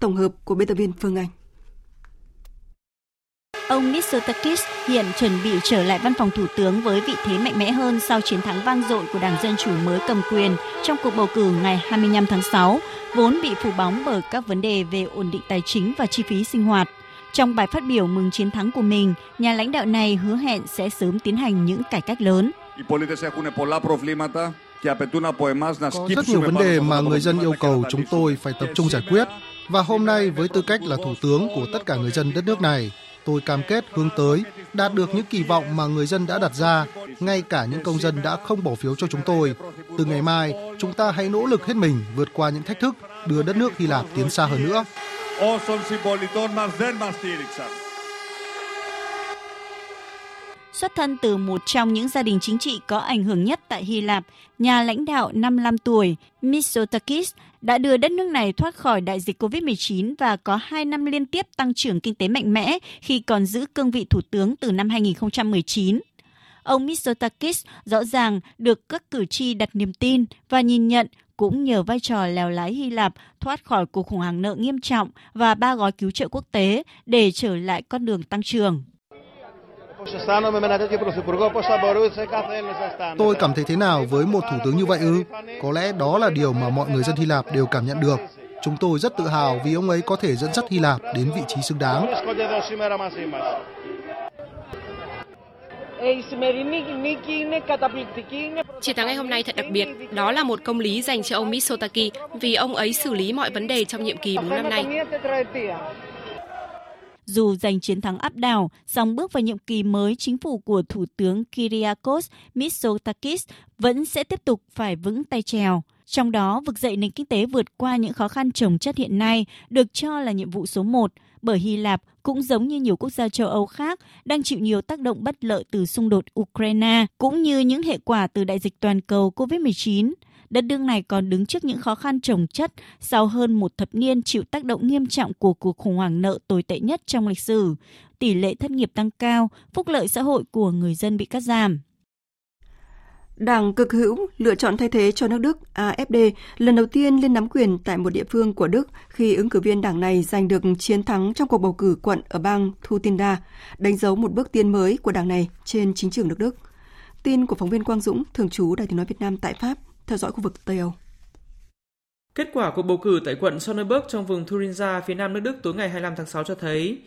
Tổng hợp của biên tập viên Phương Anh. Ông Mitsotakis hiện chuẩn bị trở lại văn phòng thủ tướng với vị thế mạnh mẽ hơn sau chiến thắng vang dội của Đảng Dân chủ mới cầm quyền trong cuộc bầu cử ngày 25 tháng 6, vốn bị phủ bóng bởi các vấn đề về ổn định tài chính và chi phí sinh hoạt. Trong bài phát biểu mừng chiến thắng của mình, nhà lãnh đạo này hứa hẹn sẽ sớm tiến hành những cải cách lớn. Có rất nhiều vấn đề mà người dân yêu cầu chúng tôi phải tập trung giải quyết. Và hôm nay với tư cách là thủ tướng của tất cả người dân đất nước này, tôi cam kết hướng tới đạt được những kỳ vọng mà người dân đã đặt ra, ngay cả những công dân đã không bỏ phiếu cho chúng tôi. Từ ngày mai, chúng ta hãy nỗ lực hết mình vượt qua những thách thức, đưa đất nước Hy Lạp tiến xa hơn nữa. Xuất thân từ một trong những gia đình chính trị có ảnh hưởng nhất tại Hy Lạp, nhà lãnh đạo 55 tuổi Mitsotakis đã đưa đất nước này thoát khỏi đại dịch COVID-19 và có 2 năm liên tiếp tăng trưởng kinh tế mạnh mẽ khi còn giữ cương vị thủ tướng từ năm 2019. Ông Mitsotakis rõ ràng được các cử tri đặt niềm tin và nhìn nhận cũng nhờ vai trò lèo lái Hy Lạp thoát khỏi cuộc khủng hoảng nợ nghiêm trọng và 3 gói cứu trợ quốc tế để trở lại con đường tăng trưởng. Tôi cảm thấy thế nào với một thủ tướng như vậy ư? Có lẽ đó là điều mà mọi người dân Hy Lạp đều cảm nhận được. Chúng tôi rất tự hào vì ông ấy có thể dẫn dắt Hy Lạp đến vị trí xứng đáng. Chiến thắng ngày hôm nay thật đặc biệt, đó là một công lý dành cho ông Mitsotakis vì ông ấy xử lý mọi vấn đề trong nhiệm kỳ 4 năm nay. Dù giành chiến thắng áp đảo, song bước vào nhiệm kỳ mới, chính phủ của Thủ tướng Kyriakos Mitsotakis vẫn sẽ tiếp tục phải vững tay chèo. Trong đó, vực dậy nền kinh tế vượt qua những khó khăn chồng chất hiện nay được cho là nhiệm vụ số 1, bởi Hy Lạp cũng giống như nhiều quốc gia châu Âu khác đang chịu nhiều tác động bất lợi từ xung đột Ukraine cũng như những hệ quả từ đại dịch toàn cầu COVID-19. Đất nước này còn đứng trước những khó khăn chồng chất sau hơn một thập niên chịu tác động nghiêm trọng của cuộc khủng hoảng nợ tồi tệ nhất trong lịch sử. Tỷ lệ thất nghiệp tăng cao, phúc lợi xã hội của người dân bị cắt giảm. Đảng cực hữu lựa chọn thay thế cho nước Đức AfD lần đầu tiên lên nắm quyền tại một địa phương của Đức khi ứng cử viên đảng này giành được chiến thắng trong cuộc bầu cử quận ở bang Thuringia, đánh dấu một bước tiến mới của đảng này trên chính trường nước Đức. Tin của phóng viên Quang Dũng, thường trú Đài Tiếng nói Việt Nam tại Pháp, theo dõi khu vực Tây Âu. Kết quả cuộc bầu cử tại quận Sonneberg trong vùng Thuringia phía nam nước Đức tối ngày 25 tháng 6 cho thấy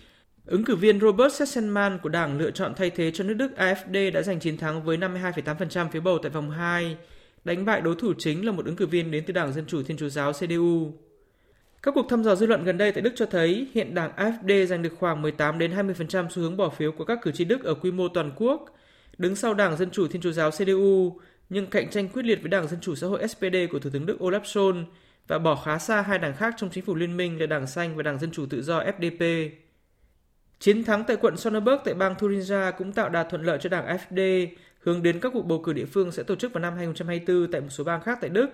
ứng cử viên Robert Sesselmann của đảng lựa chọn thay thế cho nước Đức AfD đã giành chiến thắng với 52,8% phiếu bầu tại vòng 2, đánh bại đối thủ chính là một ứng cử viên đến từ Đảng Dân Chủ Thiên Chúa Giáo CDU. Các cuộc thăm dò dư luận gần đây tại Đức cho thấy hiện đảng AfD giành được khoảng 18-20% xu hướng bỏ phiếu của các cử tri Đức ở quy mô toàn quốc, đứng sau Đảng Dân Chủ Thiên Chúa Giáo CDU, nhưng cạnh tranh quyết liệt với Đảng Dân Chủ Xã hội SPD của Thủ tướng Đức Olaf Scholz và bỏ khá xa hai đảng khác trong chính phủ liên minh là Đảng Xanh và Đảng Dân Chủ Tự do FDP. Chiến thắng tại quận Sonneberg tại bang Thuringia cũng tạo đà thuận lợi cho đảng AfD, hướng đến các cuộc bầu cử địa phương sẽ tổ chức vào năm 2024 tại một số bang khác tại Đức.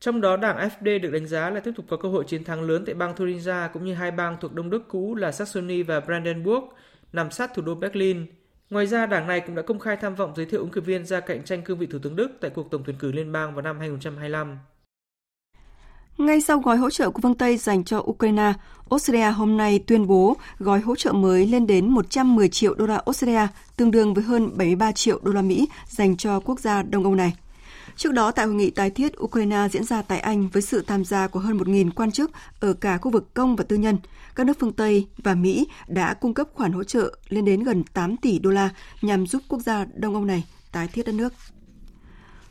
Trong đó, đảng AfD được đánh giá là tiếp tục có cơ hội chiến thắng lớn tại bang Thuringia cũng như hai bang thuộc Đông Đức cũ là Saxony và Brandenburg, nằm sát thủ đô Berlin. Ngoài ra, đảng này cũng đã công khai tham vọng giới thiệu ứng cử viên ra cạnh tranh cương vị Thủ tướng Đức tại cuộc tổng tuyển cử liên bang vào năm 2025. Ngay sau gói hỗ trợ của phương Tây dành cho Ukraine, Australia hôm nay tuyên bố gói hỗ trợ mới lên đến 110 triệu đô la Australia, tương đương với hơn 73 triệu đô la Mỹ dành cho quốc gia Đông Âu này. Trước đó, tại hội nghị tái thiết Ukraine diễn ra tại Anh với sự tham gia của hơn 1.000 quan chức ở cả khu vực công và tư nhân, các nước phương Tây và Mỹ đã cung cấp khoản hỗ trợ lên đến gần 8 tỷ đô la nhằm giúp quốc gia Đông Âu này tái thiết đất nước.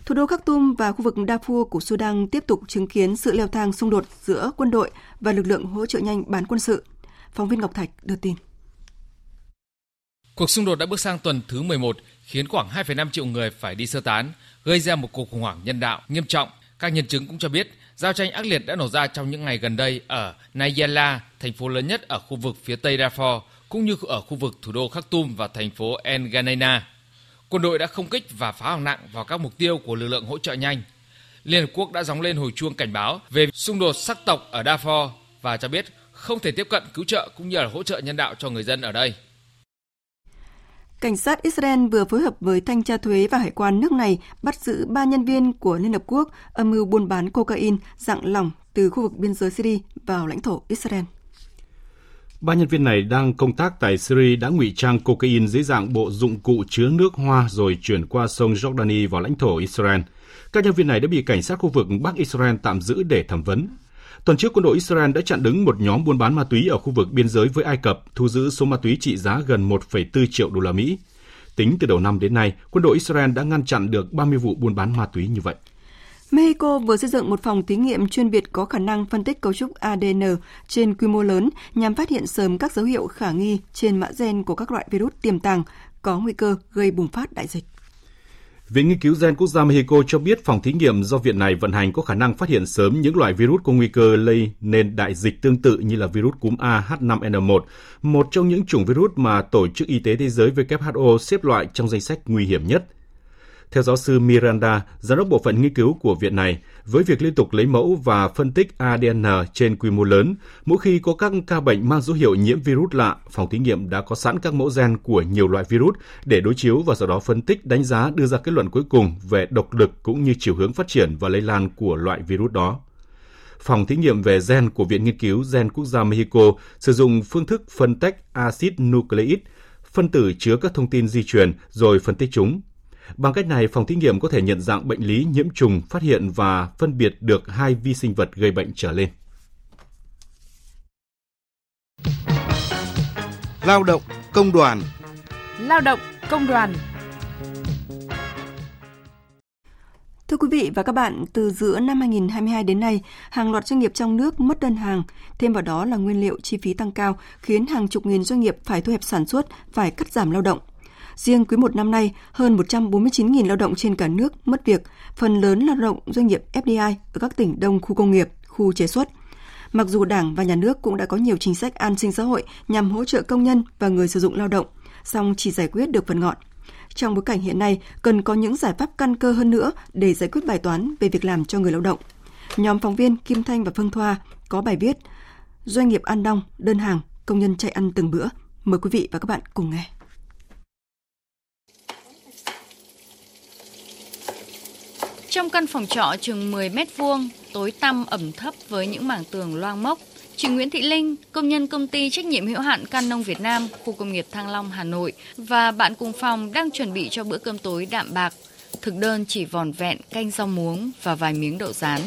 Thủ đô Khartoum và khu vực Darfur của Sudan tiếp tục chứng kiến sự leo thang xung đột giữa quân đội và lực lượng hỗ trợ nhanh bán quân sự. Phóng viên Ngọc Thạch đưa tin. Cuộc xung đột đã bước sang tuần thứ 11, khiến khoảng 2,5 triệu người phải đi sơ tán, gây ra một cuộc khủng hoảng nhân đạo nghiêm trọng. Các nhân chứng cũng cho biết, giao tranh ác liệt đã nổ ra trong những ngày gần đây ở Nayala, thành phố lớn nhất ở khu vực phía tây Darfur, cũng như ở khu vực thủ đô Khartoum và thành phố El Geneina. Quân đội đã không kích và phá hỏng nặng vào các mục tiêu của lực lượng hỗ trợ nhanh. Liên Hợp Quốc đã gióng lên hồi chuông cảnh báo về xung đột sắc tộc ở Darfur và cho biết không thể tiếp cận cứu trợ cũng như là hỗ trợ nhân đạo cho người dân ở đây. Cảnh sát Israel vừa phối hợp với thanh tra thuế và hải quan nước này bắt giữ 3 nhân viên của Liên Hợp Quốc âm mưu buôn bán cocaine dạng lỏng từ khu vực biên giới Syria vào lãnh thổ Israel. 3 nhân viên này đang công tác tại Syria đã ngụy trang cocaine dưới dạng bộ dụng cụ chứa nước hoa rồi chuyển qua sông Jordani vào lãnh thổ Israel. Các nhân viên này đã bị cảnh sát khu vực Bắc Israel tạm giữ để thẩm vấn. Tuần trước, quân đội Israel đã chặn đứng một nhóm buôn bán ma túy ở khu vực biên giới với Ai Cập, thu giữ số ma túy trị giá gần 1,4 triệu đô la Mỹ. Tính từ đầu năm đến nay, quân đội Israel đã ngăn chặn được 30 vụ buôn bán ma túy như vậy. Mexico vừa xây dựng một phòng thí nghiệm chuyên biệt có khả năng phân tích cấu trúc ADN trên quy mô lớn nhằm phát hiện sớm các dấu hiệu khả nghi trên mã gen của các loại virus tiềm tàng có nguy cơ gây bùng phát đại dịch. Viện Nghiên cứu Gen Quốc gia Mexico cho biết phòng thí nghiệm do viện này vận hành có khả năng phát hiện sớm những loại virus có nguy cơ lây nên đại dịch tương tự như là virus cúm A H5N1, một trong những chủng virus mà Tổ chức Y tế Thế giới WHO xếp loại trong danh sách nguy hiểm nhất. Theo giáo sư Miranda, giám đốc bộ phận nghiên cứu của viện này, với việc liên tục lấy mẫu và phân tích ADN trên quy mô lớn, mỗi khi có các ca bệnh mang dấu hiệu nhiễm virus lạ, phòng thí nghiệm đã có sẵn các mẫu gen của nhiều loại virus để đối chiếu và sau đó phân tích, đánh giá, đưa ra kết luận cuối cùng về độc lực cũng như chiều hướng phát triển và lây lan của loại virus đó. Phòng thí nghiệm về gen của Viện Nghiên cứu Gen Quốc gia Mexico sử dụng phương thức phân tách axit nucleic, phân tử chứa các thông tin di truyền rồi phân tích chúng. Bằng cách này, phòng thí nghiệm có thể nhận dạng bệnh lý nhiễm trùng, phát hiện và phân biệt được 2 vi sinh vật gây bệnh trở lên. Lao động, công đoàn. Lao động, công đoàn. Thưa quý vị và các bạn, từ giữa năm 2022 đến nay, hàng loạt doanh nghiệp trong nước mất đơn hàng. Thêm vào đó là nguyên liệu chi phí tăng cao, khiến hàng chục nghìn doanh nghiệp phải thu hẹp sản xuất, phải cắt giảm lao động. Riêng quý 1 năm nay, hơn 149.000 lao động trên cả nước mất việc, phần lớn lao động doanh nghiệp FDI ở các tỉnh đông khu công nghiệp, khu chế xuất. Mặc dù Đảng và Nhà nước cũng đã có nhiều chính sách an sinh xã hội nhằm hỗ trợ công nhân và người sử dụng lao động, song chỉ giải quyết được phần ngọn. Trong bối cảnh hiện nay, cần có những giải pháp căn cơ hơn nữa để giải quyết bài toán về việc làm cho người lao động. Nhóm phóng viên Kim Thanh và Phương Thoa có bài viết Doanh nghiệp ăn đong, đơn hàng, công nhân chạy ăn từng bữa. Mời quý vị và các bạn cùng nghe. Trong căn phòng trọ chừng 10 m2, tối tăm ẩm thấp với những mảng tường loang mốc, chị Nguyễn Thị Linh, công nhân công ty trách nhiệm hữu hạn Can Nông Việt Nam, khu công nghiệp Thăng Long, Hà Nội và bạn cùng phòng đang chuẩn bị cho bữa cơm tối đạm bạc. Thực đơn chỉ vỏn vẹn canh rau muống và vài miếng đậu rán.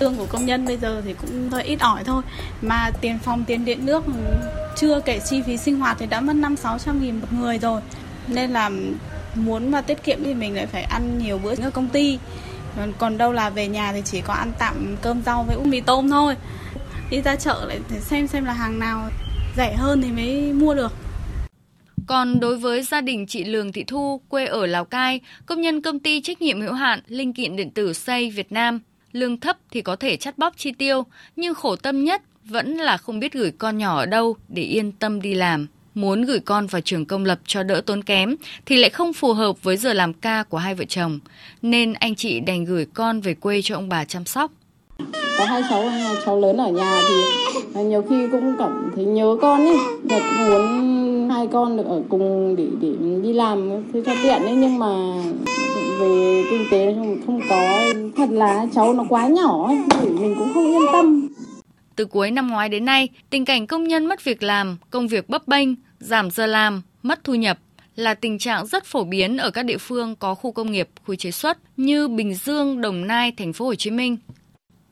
Lương của công nhân bây giờ thì cũng hơi ít ỏi thôi, mà tiền phòng, tiền điện nước, chưa kể chi phí sinh hoạt thì đã mất 500-600 nghìn một người rồi. Nên là muốn mà tiết kiệm thì mình lại phải ăn nhiều bữa ở công ty. Còn đâu là về nhà thì chỉ có ăn tạm cơm rau với mì tôm thôi. Đi ra chợ lại xem là hàng nào rẻ hơn thì mới mua được. Còn đối với gia đình chị Lường Thị Thu, quê ở Lào Cai, công nhân công ty trách nhiệm hữu hạn linh kiện điện tử Xây Việt Nam, lương thấp thì có thể chắt bóp chi tiêu, nhưng khổ tâm nhất vẫn là không biết gửi con nhỏ ở đâu để yên tâm đi làm. Muốn gửi con vào trường công lập cho đỡ tốn kém thì lại không phù hợp với giờ làm ca của hai vợ chồng, nên anh chị đành gửi con về quê cho ông bà chăm sóc. Có hai cháu lớn ở nhà thì nhiều khi cũng cảm thấy nhớ con ấy, thật muốn hai con được ở cùng để đi làm cho tiện ấy, nhưng mà về kinh tế không có, thật là cháu nó quá nhỏ ấy, mình cũng không yên tâm. Từ cuối năm ngoái đến nay, tình cảnh công nhân mất việc làm, công việc bấp bênh, giảm giờ làm, mất thu nhập là tình trạng rất phổ biến ở các địa phương có khu công nghiệp, khu chế xuất như Bình Dương, Đồng Nai, Thành phố Hồ Chí Minh.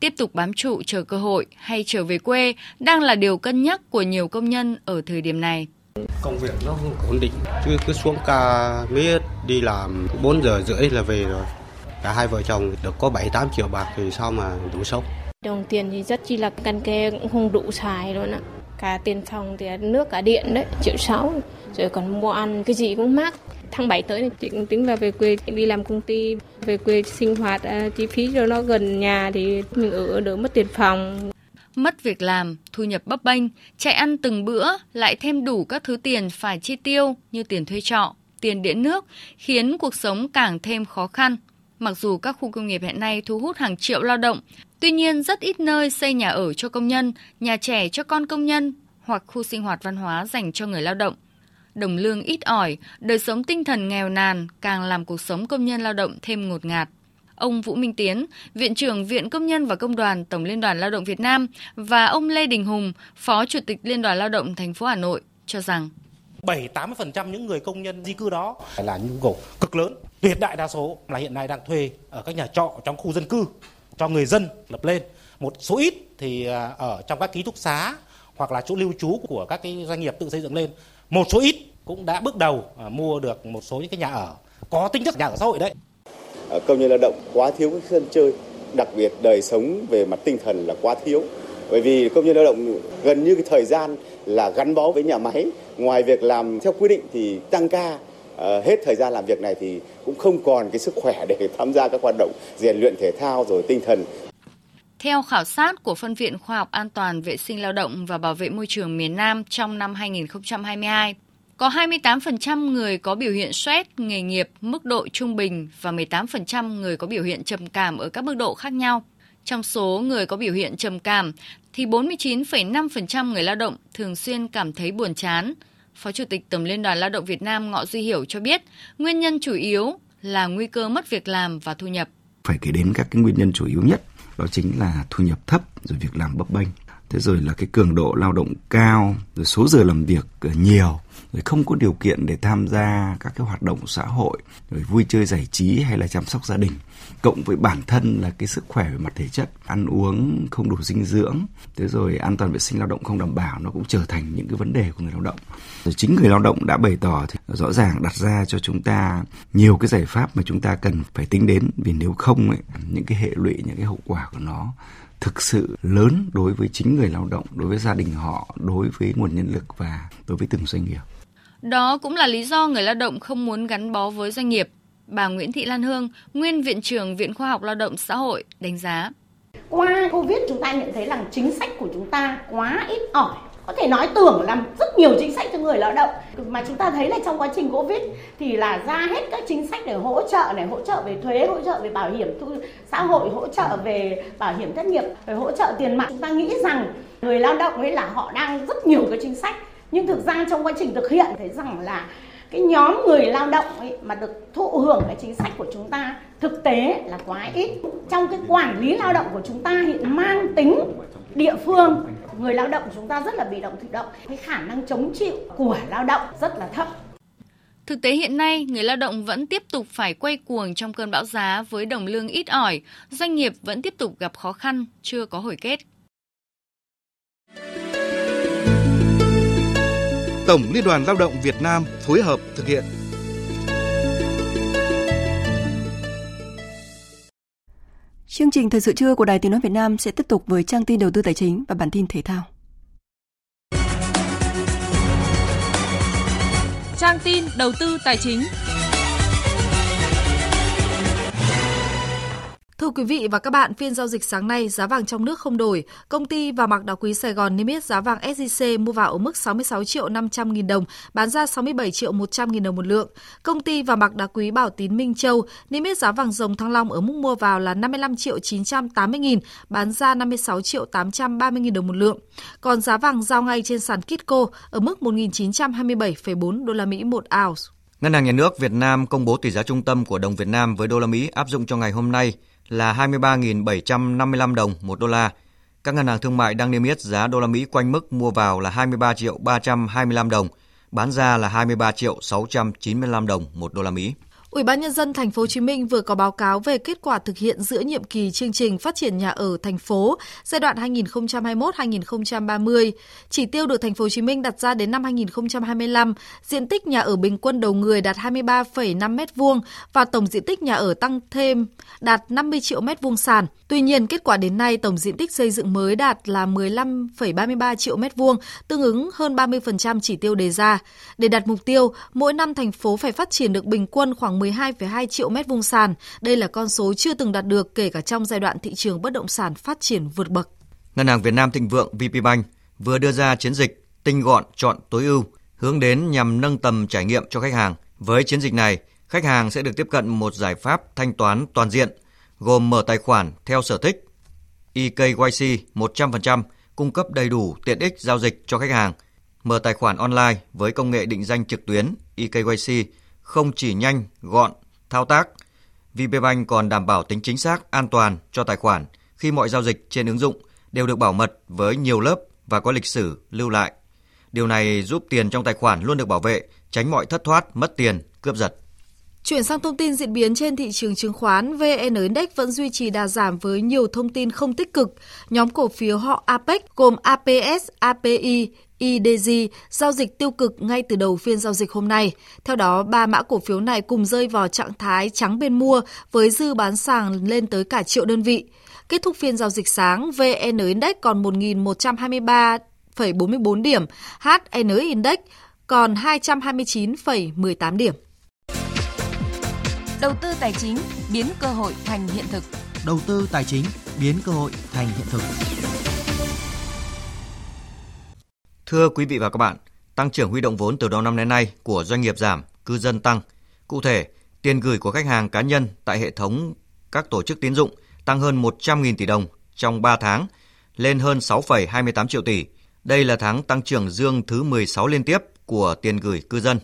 Tiếp tục bám trụ chờ cơ hội hay trở về quê đang là điều cân nhắc của nhiều công nhân ở thời điểm này. Công việc nó không ổn định, cứ xuống ca miết đi làm 4 giờ rưỡi là về rồi. Cả hai vợ chồng được có 7-8 triệu bạc thì sao mà đủ sống. Đồng tiền thì rất chi là căn kê cũng không đủ xài luôn ạ. Cả tiền phòng, tiền nước, cả điện đấy, 1,6 triệu. Rồi còn mua ăn cái gì cũng mắc. Tháng 7 tới này chị cũng tính là về quê, đi làm công ty, về quê sinh hoạt, chi phí cho nó gần nhà thì mình ở đỡ mất tiền phòng. Mất việc làm, thu nhập bấp bênh, chạy ăn từng bữa lại thêm đủ các thứ tiền phải chi tiêu như tiền thuê trọ, tiền điện nước khiến cuộc sống càng thêm khó khăn. Mặc dù các khu công nghiệp hiện nay thu hút hàng triệu lao động, tuy nhiên rất ít nơi xây nhà ở cho công nhân, nhà trẻ cho con công nhân hoặc khu sinh hoạt văn hóa dành cho người lao động. Đồng lương ít ỏi, đời sống tinh thần nghèo nàn càng làm cuộc sống công nhân lao động thêm ngột ngạt. Ông Vũ Minh Tiến, Viện trưởng Viện Công nhân và Công đoàn Tổng Liên đoàn Lao động Việt Nam và ông Lê Đình Hùng, Phó Chủ tịch Liên đoàn Lao động thành phố Hà Nội cho rằng 70-80% những người công nhân di cư đó là nhu cầu cực lớn, tuyệt đại đa số là hiện nay đang thuê ở các nhà trọ trong khu dân cư cho người dân lập lên. Một số ít thì ở trong các ký túc xá hoặc là chỗ lưu trú của các cái doanh nghiệp tự xây dựng lên. Một số ít cũng đã bước đầu mua được một số những cái nhà ở có tính chất nhà ở xã hội đấy. Công nhân lao động quá thiếu cái sân chơi, đặc biệt đời sống về mặt tinh thần là quá thiếu. Bởi vì công nhân lao động gần như cái thời gian là gắn bó với nhà máy. Ngoài việc làm theo quy định thì tăng ca, hết thời gian làm việc này thì cũng không còn cái sức khỏe để tham gia các hoạt động rèn luyện thể thao rồi tinh thần. Theo khảo sát của Phân viện Khoa học An toàn Vệ sinh Lao động và Bảo vệ Môi trường miền Nam trong năm 2022, có 28% người có biểu hiện stress nghề nghiệp mức độ trung bình và 18% người có biểu hiện trầm cảm ở các mức độ khác nhau. Trong số người có biểu hiện trầm cảm thì 49,5% người lao động thường xuyên cảm thấy buồn chán. Phó Chủ tịch Tổng Liên đoàn Lao động Việt Nam Ngọ Duy Hiểu cho biết nguyên nhân chủ yếu là nguy cơ mất việc làm và thu nhập. Phải kể đến các cái nguyên nhân chủ yếu nhất. Đó chính là thu nhập thấp, rồi việc làm bấp bênh. thế rồi là cái cường độ lao động cao, rồi số giờ làm việc nhiều, rồi không có điều kiện để tham gia các cái hoạt động xã hội, rồi vui chơi giải trí hay là chăm sóc gia đình, cộng với bản thân là cái sức khỏe về mặt thể chất, ăn uống không đủ dinh dưỡng, thế rồi an toàn vệ sinh lao động không đảm bảo, nó cũng trở thành những cái vấn đề của người lao động. Rồi chính người lao động đã bày tỏ thì rõ ràng đặt ra cho chúng ta nhiều cái giải pháp mà chúng ta cần phải tính đến, vì nếu không ấy, những cái hệ lụy, những cái hậu quả của nó thực sự lớn đối với chính người lao động, đối với gia đình họ, đối với nguồn nhân lực và đối với từng doanh nghiệp. Đó cũng là lý do người lao động không muốn gắn bó với doanh nghiệp. Bà Nguyễn Thị Lan Hương, nguyên Viện trưởng Viện Khoa học Lao động Xã hội đánh giá. Qua Covid chúng ta nhận thấy rằng chính sách của chúng ta quá ít ỏi. Có thể nói tưởng làm rất nhiều chính sách cho người lao động. Mà chúng ta thấy là trong quá trình Covid thì là ra hết các chính sách để hỗ trợ này, hỗ trợ về thuế, hỗ trợ về bảo hiểm xã hội, hỗ trợ về bảo hiểm thất nghiệp, hỗ trợ tiền mặt. Chúng ta nghĩ rằng người lao động ấy là họ đang rất nhiều cái chính sách. Nhưng thực ra trong quá trình thực hiện thấy rằng là cái nhóm người lao động ấy mà được thụ hưởng cái chính sách của chúng ta thực tế là quá ít. Trong cái quản lý lao động của chúng ta hiện mang tính địa phương, người lao động chúng ta rất là bị động, thụ động, cái khả năng chống chịu của lao động rất là thấp. Thực tế hiện nay, người lao động vẫn tiếp tục phải quay cuồng trong cơn bão giá với đồng lương ít ỏi, doanh nghiệp vẫn tiếp tục gặp khó khăn, chưa có hồi kết. Tổng Liên đoàn Lao động Việt Nam phối hợp thực hiện. Chương trình Thời sự trưa của Đài Tiếng nói Việt Nam sẽ tiếp tục với trang tin đầu tư tài chính và bản tin thể thao. Trang tin đầu tư tài chính. Thưa quý vị và các bạn, phiên giao dịch sáng nay, giá vàng trong nước không đổi. Công ty vàng bạc đá quý Sài Gòn niêm yết giá vàng SJC mua vào ở mức 66.500.000 đồng, bán ra 67.100.000 đồng một lượng. Công ty vàng bạc đá quý Bảo Tín Minh Châu niêm yết giá vàng dòng Thăng Long ở mức mua vào là 55.980.000, bán ra 56.830.000 đồng một lượng. Còn giá vàng giao ngay trên sàn Kitco ở mức 1.927,4 đô la Mỹ một ounce. Ngân hàng Nhà nước Việt Nam công bố tỷ giá trung tâm của đồng Việt Nam với đô la Mỹ áp dụng cho ngày hôm nay là 23.755 đồng một đô la. Các ngân hàng thương mại đang niêm yết giá đô la Mỹ quanh mức mua vào là 23.325 đồng, bán ra là 23.695 đồng một đô la Mỹ. Ủy ban nhân dân thành phố Hồ Chí Minh vừa có báo cáo về kết quả thực hiện giữa nhiệm kỳ chương trình phát triển nhà ở thành phố giai đoạn 2021-2030. Chỉ tiêu được thành phố Hồ Chí Minh đặt ra đến năm 2025, diện tích nhà ở bình quân đầu người đạt 23,5 m2 và tổng diện tích nhà ở tăng thêm đạt 50 triệu m2 sàn. Tuy nhiên, kết quả đến nay tổng diện tích xây dựng mới đạt là 15,33 triệu m2, tương ứng hơn 30% chỉ tiêu đề ra. Để đạt mục tiêu, mỗi năm thành phố phải phát triển được bình quân khoảng 12,2 triệu m2 sàn. Đây là con số chưa từng đạt được kể cả trong giai đoạn thị trường bất động sản phát triển vượt bậc. Ngân hàng Việt Nam Thịnh Vượng VPBank vừa đưa ra chiến dịch tinh gọn chọn tối ưu hướng đến nhằm nâng tầm trải nghiệm cho khách hàng. Với chiến dịch này, khách hàng sẽ được tiếp cận một giải pháp thanh toán toàn diện gồm mở tài khoản theo sở thích, eKYC 100%, cung cấp đầy đủ tiện ích giao dịch cho khách hàng, mở tài khoản online với công nghệ định danh trực tuyến eKYC. Không chỉ nhanh, gọn, thao tác, VPBank còn đảm bảo tính chính xác, an toàn cho tài khoản khi mọi giao dịch trên ứng dụng đều được bảo mật với nhiều lớp và có lịch sử lưu lại. Điều này giúp tiền trong tài khoản luôn được bảo vệ, tránh mọi thất thoát, mất tiền, cướp giật. Chuyển sang thông tin diễn biến trên thị trường chứng khoán, VN Index vẫn duy trì đà giảm với nhiều thông tin không tích cực. Nhóm cổ phiếu họ APEC gồm APS, API, IDG giao dịch tiêu cực ngay từ đầu phiên giao dịch hôm nay. Theo đó, ba mã cổ phiếu này cùng rơi vào trạng thái trắng bên mua với dư bán sàng lên tới cả triệu đơn vị. Kết thúc phiên giao dịch sáng, VN Index còn 1.123,44 điểm, HN Index còn 229,18 điểm. Đầu tư tài chính biến cơ hội thành hiện thực. Đầu tư tài chính biến cơ hội thành hiện thực. Thưa quý vị và các bạn, tăng trưởng huy động vốn từ đầu năm đến nay của doanh nghiệp giảm, cư dân tăng. Cụ thể, tiền gửi của khách hàng cá nhân tại hệ thống các tổ chức tín dụng tăng hơn 100.000 tỷ đồng trong 3 tháng, lên hơn 6,28 triệu tỷ. Đây là tháng tăng trưởng dương thứ 16 liên tiếp của tiền gửi cư dân.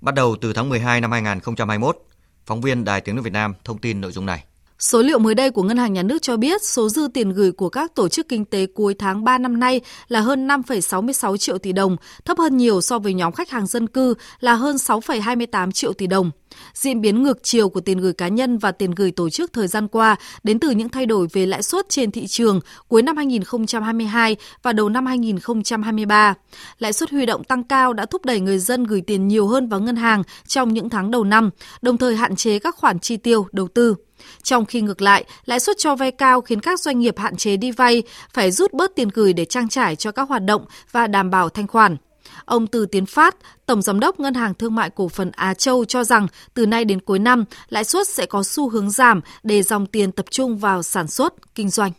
Bắt đầu từ tháng 12 năm 2021, phóng viên Đài Tiếng nói Việt Nam thông tin nội dung này. Số liệu mới đây của Ngân hàng Nhà nước cho biết số dư tiền gửi của các tổ chức kinh tế cuối tháng 3 năm nay là hơn 5,66 triệu tỷ đồng, thấp hơn nhiều so với nhóm khách hàng dân cư là hơn 6,28 triệu tỷ đồng. Diễn biến ngược chiều của tiền gửi cá nhân và tiền gửi tổ chức thời gian qua đến từ những thay đổi về lãi suất trên thị trường cuối năm 2022 và đầu năm 2023. Lãi suất huy động tăng cao đã thúc đẩy người dân gửi tiền nhiều hơn vào ngân hàng trong những tháng đầu năm, đồng thời hạn chế các khoản chi tiêu, đầu tư. Trong khi ngược lại, lãi suất cho vay cao khiến các doanh nghiệp hạn chế đi vay, phải rút bớt tiền gửi để trang trải cho các hoạt động và đảm bảo thanh khoản. Ông Từ Tiến Phát, Tổng Giám đốc Ngân hàng Thương mại Cổ phần Á Châu cho rằng từ nay đến cuối năm, lãi suất sẽ có xu hướng giảm để dòng tiền tập trung vào sản xuất, kinh doanh.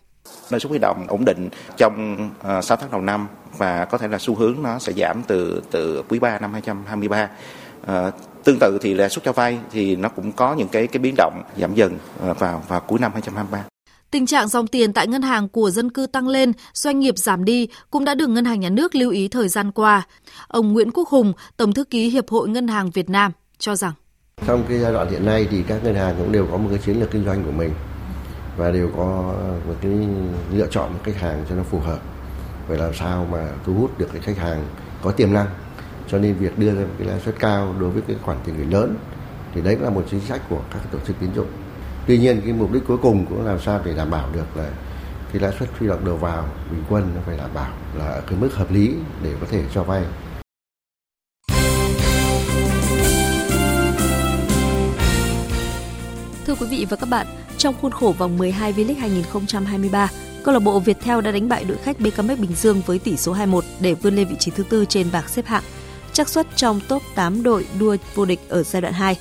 Lãi suất huy động ổn định trong 6 tháng đầu năm và có thể là xu hướng nó sẽ giảm từ quý 3 năm 2023. Tương tự thì lãi suất cho vay thì nó cũng có những cái biến động giảm dần vào cuối năm 2023. Tình trạng dòng tiền tại ngân hàng của dân cư tăng lên, doanh nghiệp giảm đi cũng đã được Ngân hàng Nhà nước lưu ý thời gian qua. Ông Nguyễn Quốc Hùng, Tổng thư ký Hiệp hội Ngân hàng Việt Nam cho rằng trong cái giai đoạn hiện nay thì các ngân hàng cũng đều có một cái chiến lược kinh doanh của mình và đều có một cái lựa chọn một khách hàng cho nó phù hợp. Vậy làm sao mà thu hút được cái khách hàng có tiềm năng, cho nên việc đưa ra một cái lãi suất cao đối với cái khoản tiền gửi lớn thì đấy cũng là một chính sách của các tổ chức tín dụng. Tuy nhiên cái mục đích cuối cùng cũng làm sao để đảm bảo được là cái lãi suất huy động đầu vào bình quân nó phải đảm bảo là ở cái mức hợp lý để có thể cho vay. Thưa quý vị và các bạn, trong khuôn khổ vòng 12 V-League 2023, câu lạc bộ Viettel đã đánh bại đội khách BKMX Bình Dương với tỷ số 2-1 để vươn lên vị trí thứ 4 trên bảng xếp hạng, trắc xuất trong top 8 đội đua vô địch ở giai đoạn 2.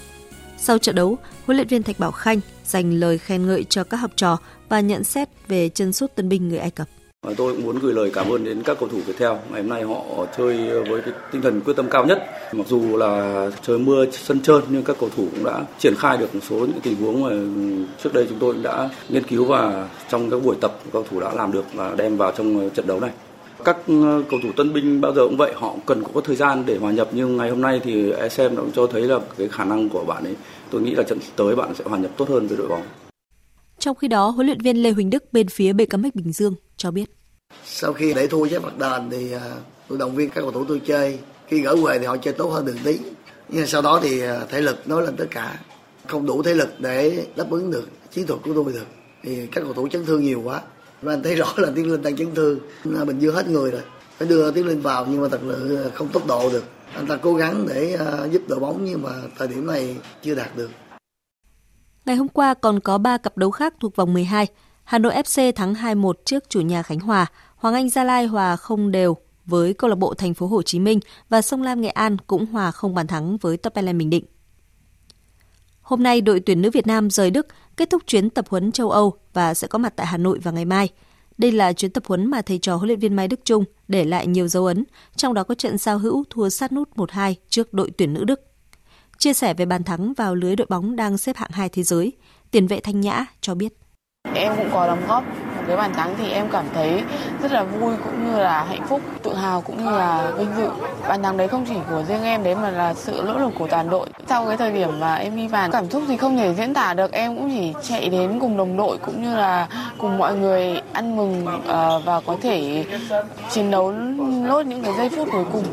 Sau trận đấu, huấn luyện viên Thạch Bảo Khanh dành lời khen ngợi cho các học trò và nhận xét về chân sút tân binh người Ai Cập. Tôi cũng muốn gửi lời cảm ơn đến các cầu thủ Viettel. Ngày hôm nay họ chơi với cái tinh thần quyết tâm cao nhất. Mặc dù là trời mưa sân trơn nhưng các cầu thủ cũng đã triển khai được một số những tình huống mà trước đây chúng tôi đã nghiên cứu và trong các buổi tập cầu thủ đã làm được và đem vào trong trận đấu này. Các cầu thủ tân binh bao giờ cũng vậy, họ cần có thời gian để hòa nhập nhưng ngày hôm nay thì ACB đã cho thấy là cái khả năng của bạn ấy. Tôi nghĩ là trận tới bạn sẽ hòa nhập tốt hơn với đội bóng. Trong khi đó, huấn luyện viên Lê Huỳnh Đức bên phía BKMX Bình Dương cho biết. Sau khi để thua với Bạc Đàn thì tôi động viên các cầu thủ tôi chơi. Khi gỡ về thì họ chơi tốt hơn được tí. Nhưng sau đó thì thể lực nói lên tất cả. Không đủ thể lực để đáp ứng được chiến thuật của tôi được. Thì các cầu thủ chấn thương nhiều quá. Và anh thấy rõ là Tiến Linh đang chấn thương. Bình Dương hết người rồi. Phải đưa Tiến Linh vào nhưng mà thật sự không tốc độ được. Anh ta cố gắng để giúp đội bóng nhưng mà thời điểm này chưa đạt được. Ngày hôm qua còn có 3 cặp đấu khác thuộc vòng 12. Hà Nội FC thắng 2-1 trước chủ nhà Khánh Hòa, Hoàng Anh Gia Lai hòa 0-0 với câu lạc bộ Thành phố Hồ Chí Minh và Sông Lam Nghệ An cũng hòa không bàn thắng với Top Elen Bình Định. Hôm nay đội tuyển nữ Việt Nam rời Đức kết thúc chuyến tập huấn châu Âu và sẽ có mặt tại Hà Nội vào ngày mai. Đây là chuyến tập huấn mà thầy trò huấn luyện viên Mai Đức Chung để lại nhiều dấu ấn, trong đó có trận giao hữu thua sát nút 1-2 trước đội tuyển nữ Đức. Chia sẻ về bàn thắng vào lưới đội bóng đang xếp hạng 2 thế giới, tiền vệ Thanh Nhã cho biết. Em cũng có đóng góp một cái bàn thắng thì em cảm thấy rất là vui cũng như là hạnh phúc, tự hào cũng như là vinh dự. Bàn thắng đấy không chỉ của riêng em đấy mà là sự nỗ lực của toàn đội. Sau cái thời điểm mà em ghi bàn, cảm xúc thì không thể diễn tả được, em cũng chỉ chạy đến cùng đồng đội cũng như là cùng mọi người ăn mừng và có thể chiến đấu nốt những cái giây phút cuối cùng.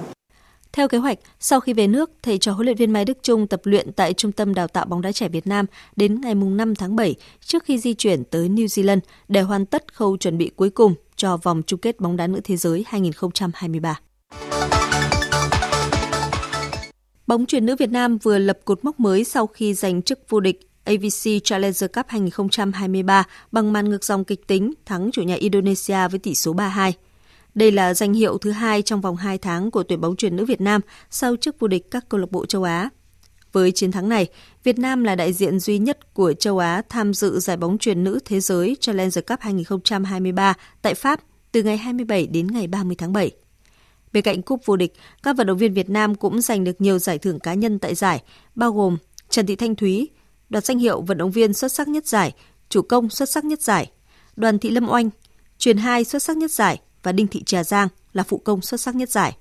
Theo kế hoạch, sau khi về nước, thầy trò huấn luyện viên Mai Đức Chung tập luyện tại Trung tâm Đào tạo bóng đá trẻ Việt Nam đến ngày 5 tháng 7 trước khi di chuyển tới New Zealand để hoàn tất khâu chuẩn bị cuối cùng cho vòng chung kết bóng đá nữ thế giới 2023. Bóng chuyền nữ Việt Nam vừa lập cột mốc mới sau khi giành chức vô địch AFC Challenger Cup 2023 bằng màn ngược dòng kịch tính thắng chủ nhà Indonesia với tỷ số 3-2. Đây là danh hiệu thứ 2 trong vòng 2 tháng của tuyển bóng chuyền nữ Việt Nam sau chức vô địch các câu lạc bộ châu Á. Với chiến thắng này, Việt Nam là đại diện duy nhất của châu Á tham dự giải bóng chuyền nữ thế giới Challenger Cup 2023 tại Pháp từ ngày 27 đến ngày 30 tháng 7. Bên cạnh cúp vô địch, các vận động viên Việt Nam cũng giành được nhiều giải thưởng cá nhân tại giải, bao gồm Trần Thị Thanh Thúy đoạt danh hiệu vận động viên xuất sắc nhất giải, chủ công xuất sắc nhất giải, Đoàn Thị Lâm Oanh chuyền hai xuất sắc nhất giải và Đinh Thị Trà Giang là phụ công xuất sắc nhất giải.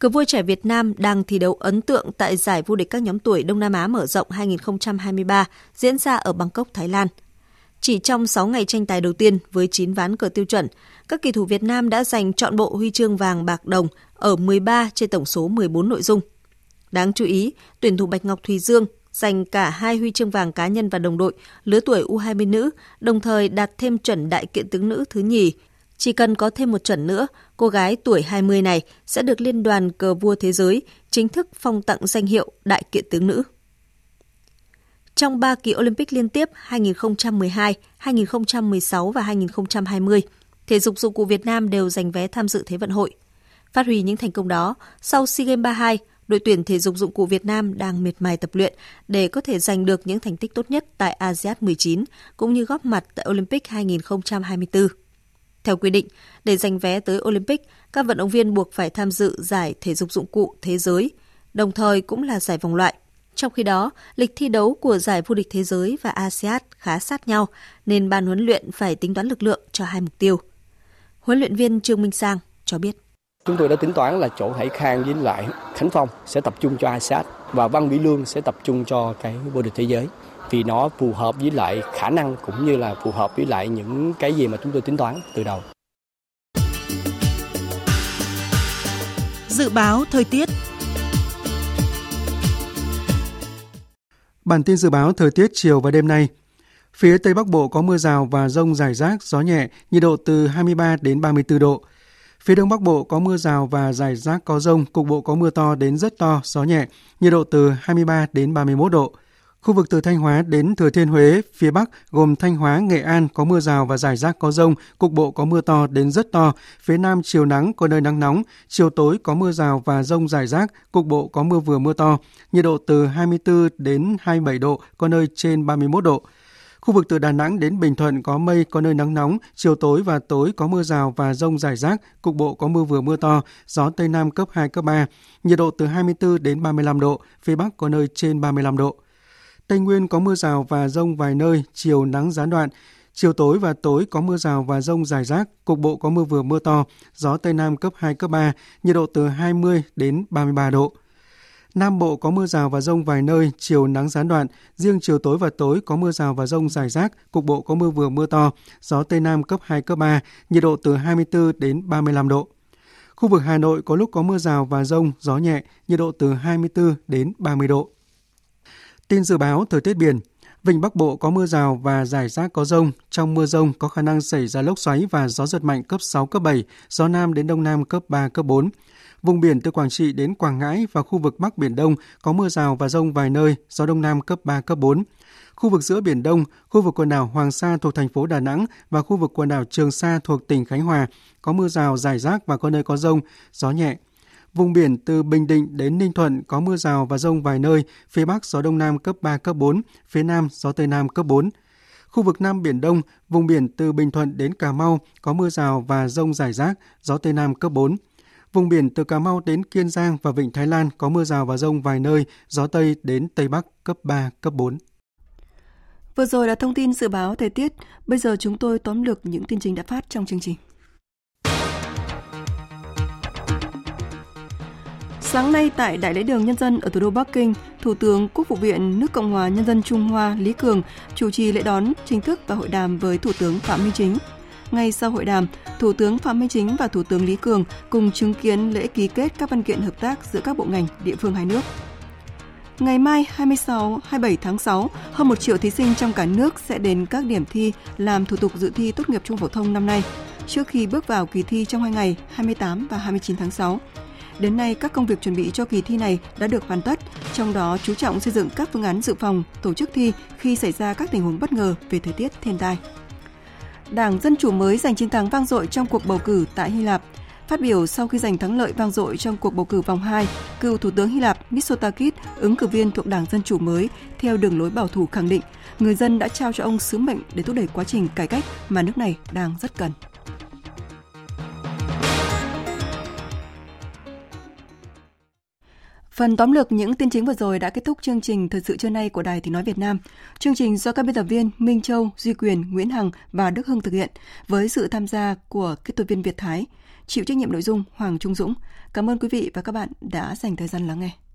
Cờ vua trẻ Việt Nam đang thi đấu ấn tượng tại giải vô địch các nhóm tuổi Đông Nam Á mở rộng 2023 diễn ra ở Bangkok, Thái Lan. Chỉ trong 6 ngày tranh tài đầu tiên với 9 ván cờ tiêu chuẩn, các kỳ thủ Việt Nam đã giành trọn bộ huy chương vàng bạc đồng ở 13 trên tổng số 14 nội dung. Đáng chú ý, tuyển thủ Bạch Ngọc Thùy Dương giành cả 2 huy chương vàng cá nhân và đồng đội lứa tuổi U20 nữ, đồng thời đạt thêm chuẩn đại kiện tướng nữ thứ nhì. Chỉ cần có thêm một chuẩn nữa, cô gái tuổi 20 này sẽ được Liên đoàn Cờ vua Thế giới chính thức phong tặng danh hiệu đại kiện tướng nữ. Trong 3 kỳ Olympic liên tiếp 2012, 2016 và 2020, thể dục dụng cụ Việt Nam đều giành vé tham dự Thế vận hội. Phát huy những thành công đó, sau SEA Games 32, đội tuyển thể dục dụng cụ Việt Nam đang miệt mài tập luyện để có thể giành được những thành tích tốt nhất tại ASEAN 19 cũng như góp mặt tại Olympic 2024. Theo quy định, để giành vé tới Olympic, các vận động viên buộc phải tham dự giải thể dục dụng cụ thế giới, đồng thời cũng là giải vòng loại. Trong khi đó, lịch thi đấu của giải vô địch thế giới và ASEAN khá sát nhau, nên ban huấn luyện phải tính toán lực lượng cho hai mục tiêu. Huấn luyện viên Trương Minh Sang cho biết. Chúng tôi đã tính toán là chỗ Hải Khang với lại Khánh Phong sẽ tập trung cho ASEAN và Văn Vĩ Lương sẽ tập trung cho cái vô địch thế giới. Vì nó phù hợp với lại khả năng cũng như là phù hợp với lại những cái gì mà chúng tôi tính toán từ đầu. Dự báo thời tiết. Bản tin dự báo thời tiết chiều và đêm nay. Phía Tây Bắc Bộ có mưa rào và dông rải rác, gió nhẹ, nhiệt độ từ 23 đến 34 độ. Phía Đông Bắc Bộ có mưa rào và rải rác có dông, cục bộ có mưa to đến rất to, gió nhẹ, nhiệt độ từ 23 đến 31 độ. Khu vực từ Thanh Hóa đến Thừa Thiên Huế, phía Bắc gồm Thanh Hóa, Nghệ An có mưa rào và rải rác có dông, cục bộ có mưa to đến rất to, phía Nam chiều nắng có nơi nắng nóng, chiều tối có mưa rào và dông rải rác, cục bộ có mưa vừa mưa to, nhiệt độ từ 24 đến 27 độ, có nơi trên 31 độ. Khu vực từ Đà Nẵng đến Bình Thuận có mây, có nơi nắng nóng, chiều tối và tối có mưa rào và dông rải rác, cục bộ có mưa vừa mưa to, gió Tây Nam cấp 2, cấp 3, nhiệt độ từ 24 đến 35 độ, phía Bắc có nơi trên 35 độ. Tây Nguyên có mưa rào và dông vài nơi, chiều nắng gián đoạn. Chiều tối và tối có mưa rào và dông rải rác, cục bộ có mưa vừa mưa to, gió Tây Nam cấp 2, cấp 3, nhiệt độ từ 20 đến 33 độ. Nam Bộ có mưa rào và dông vài nơi, chiều nắng gián đoạn. Riêng chiều tối và tối có mưa rào và dông rải rác, cục bộ có mưa vừa mưa to, gió Tây Nam cấp 2, cấp 3, nhiệt độ từ 24 đến 35 độ. Khu vực Hà Nội có lúc có mưa rào và dông, gió nhẹ, nhiệt độ từ 24 đến 30 độ. Tin dự báo thời tiết biển. Vịnh Bắc Bộ có mưa rào và rải rác có dông. Trong mưa dông có khả năng xảy ra lốc xoáy và gió giật mạnh cấp 6, cấp 7, gió Nam đến Đông Nam cấp 3, cấp 4. Vùng biển từ Quảng Trị đến Quảng Ngãi và khu vực Bắc Biển Đông có mưa rào và dông vài nơi, gió Đông Nam cấp 3, cấp 4. Khu vực giữa Biển Đông, khu vực quần đảo Hoàng Sa thuộc thành phố Đà Nẵng và khu vực quần đảo Trường Sa thuộc tỉnh Khánh Hòa có mưa rào rải rác và có nơi có dông, gió nhẹ. Vùng biển từ Bình Định đến Ninh Thuận có mưa rào và dông vài nơi, phía Bắc gió Đông Nam cấp 3, cấp 4, phía Nam gió Tây Nam cấp 4. Khu vực Nam Biển Đông, vùng biển từ Bình Thuận đến Cà Mau có mưa rào và dông rải rác, gió Tây Nam cấp 4. Vùng biển từ Cà Mau đến Kiên Giang và Vịnh Thái Lan có mưa rào và dông vài nơi, gió Tây đến Tây Bắc cấp 3, cấp 4. Vừa rồi là thông tin dự báo thời tiết, bây giờ chúng tôi tóm lược những tin chính đã phát trong chương trình. Sáng nay tại Đại lễ đường Nhân dân ở thủ đô Bắc Kinh, Thủ tướng Quốc vụ viện nước Cộng hòa Nhân dân Trung Hoa Lý Cường chủ trì lễ đón chính thức và hội đàm với Thủ tướng Phạm Minh Chính. Ngay sau hội đàm, Thủ tướng Phạm Minh Chính và Thủ tướng Lý Cường cùng chứng kiến lễ ký kết các văn kiện hợp tác giữa các bộ ngành, địa phương hai nước. Ngày mai 27 tháng 6, hơn 1 triệu thí sinh trong cả nước sẽ đến các điểm thi làm thủ tục dự thi tốt nghiệp trung học phổ thông năm nay, trước khi bước vào kỳ thi trong 2 ngày 28 và 29 tháng 6. Đến nay, các công việc chuẩn bị cho kỳ thi này đã được hoàn tất, trong đó chú trọng xây dựng các phương án dự phòng, tổ chức thi khi xảy ra các tình huống bất ngờ về thời tiết, thiên tai. Đảng Dân Chủ mới giành chiến thắng vang dội trong cuộc bầu cử tại Hy Lạp. Phát biểu sau khi giành thắng lợi vang dội trong cuộc bầu cử vòng 2, cựu Thủ tướng Hy Lạp Mitsotakis, ứng cử viên thuộc Đảng Dân Chủ mới, theo đường lối bảo thủ khẳng định người dân đã trao cho ông sứ mệnh để thúc đẩy quá trình cải cách mà nước này đang rất cần. Phần tóm lược những tin chính vừa rồi đã kết thúc chương trình Thời sự trưa nay của Đài Tiếng nói Việt Nam. Chương trình do các biên tập viên Minh Châu, Duy Quyền, Nguyễn Hằng và Đức Hưng thực hiện với sự tham gia của kỹ thuật viên Việt Thái. Chịu trách nhiệm nội dung Hoàng Trung Dũng. Cảm ơn quý vị và các bạn đã dành thời gian lắng nghe.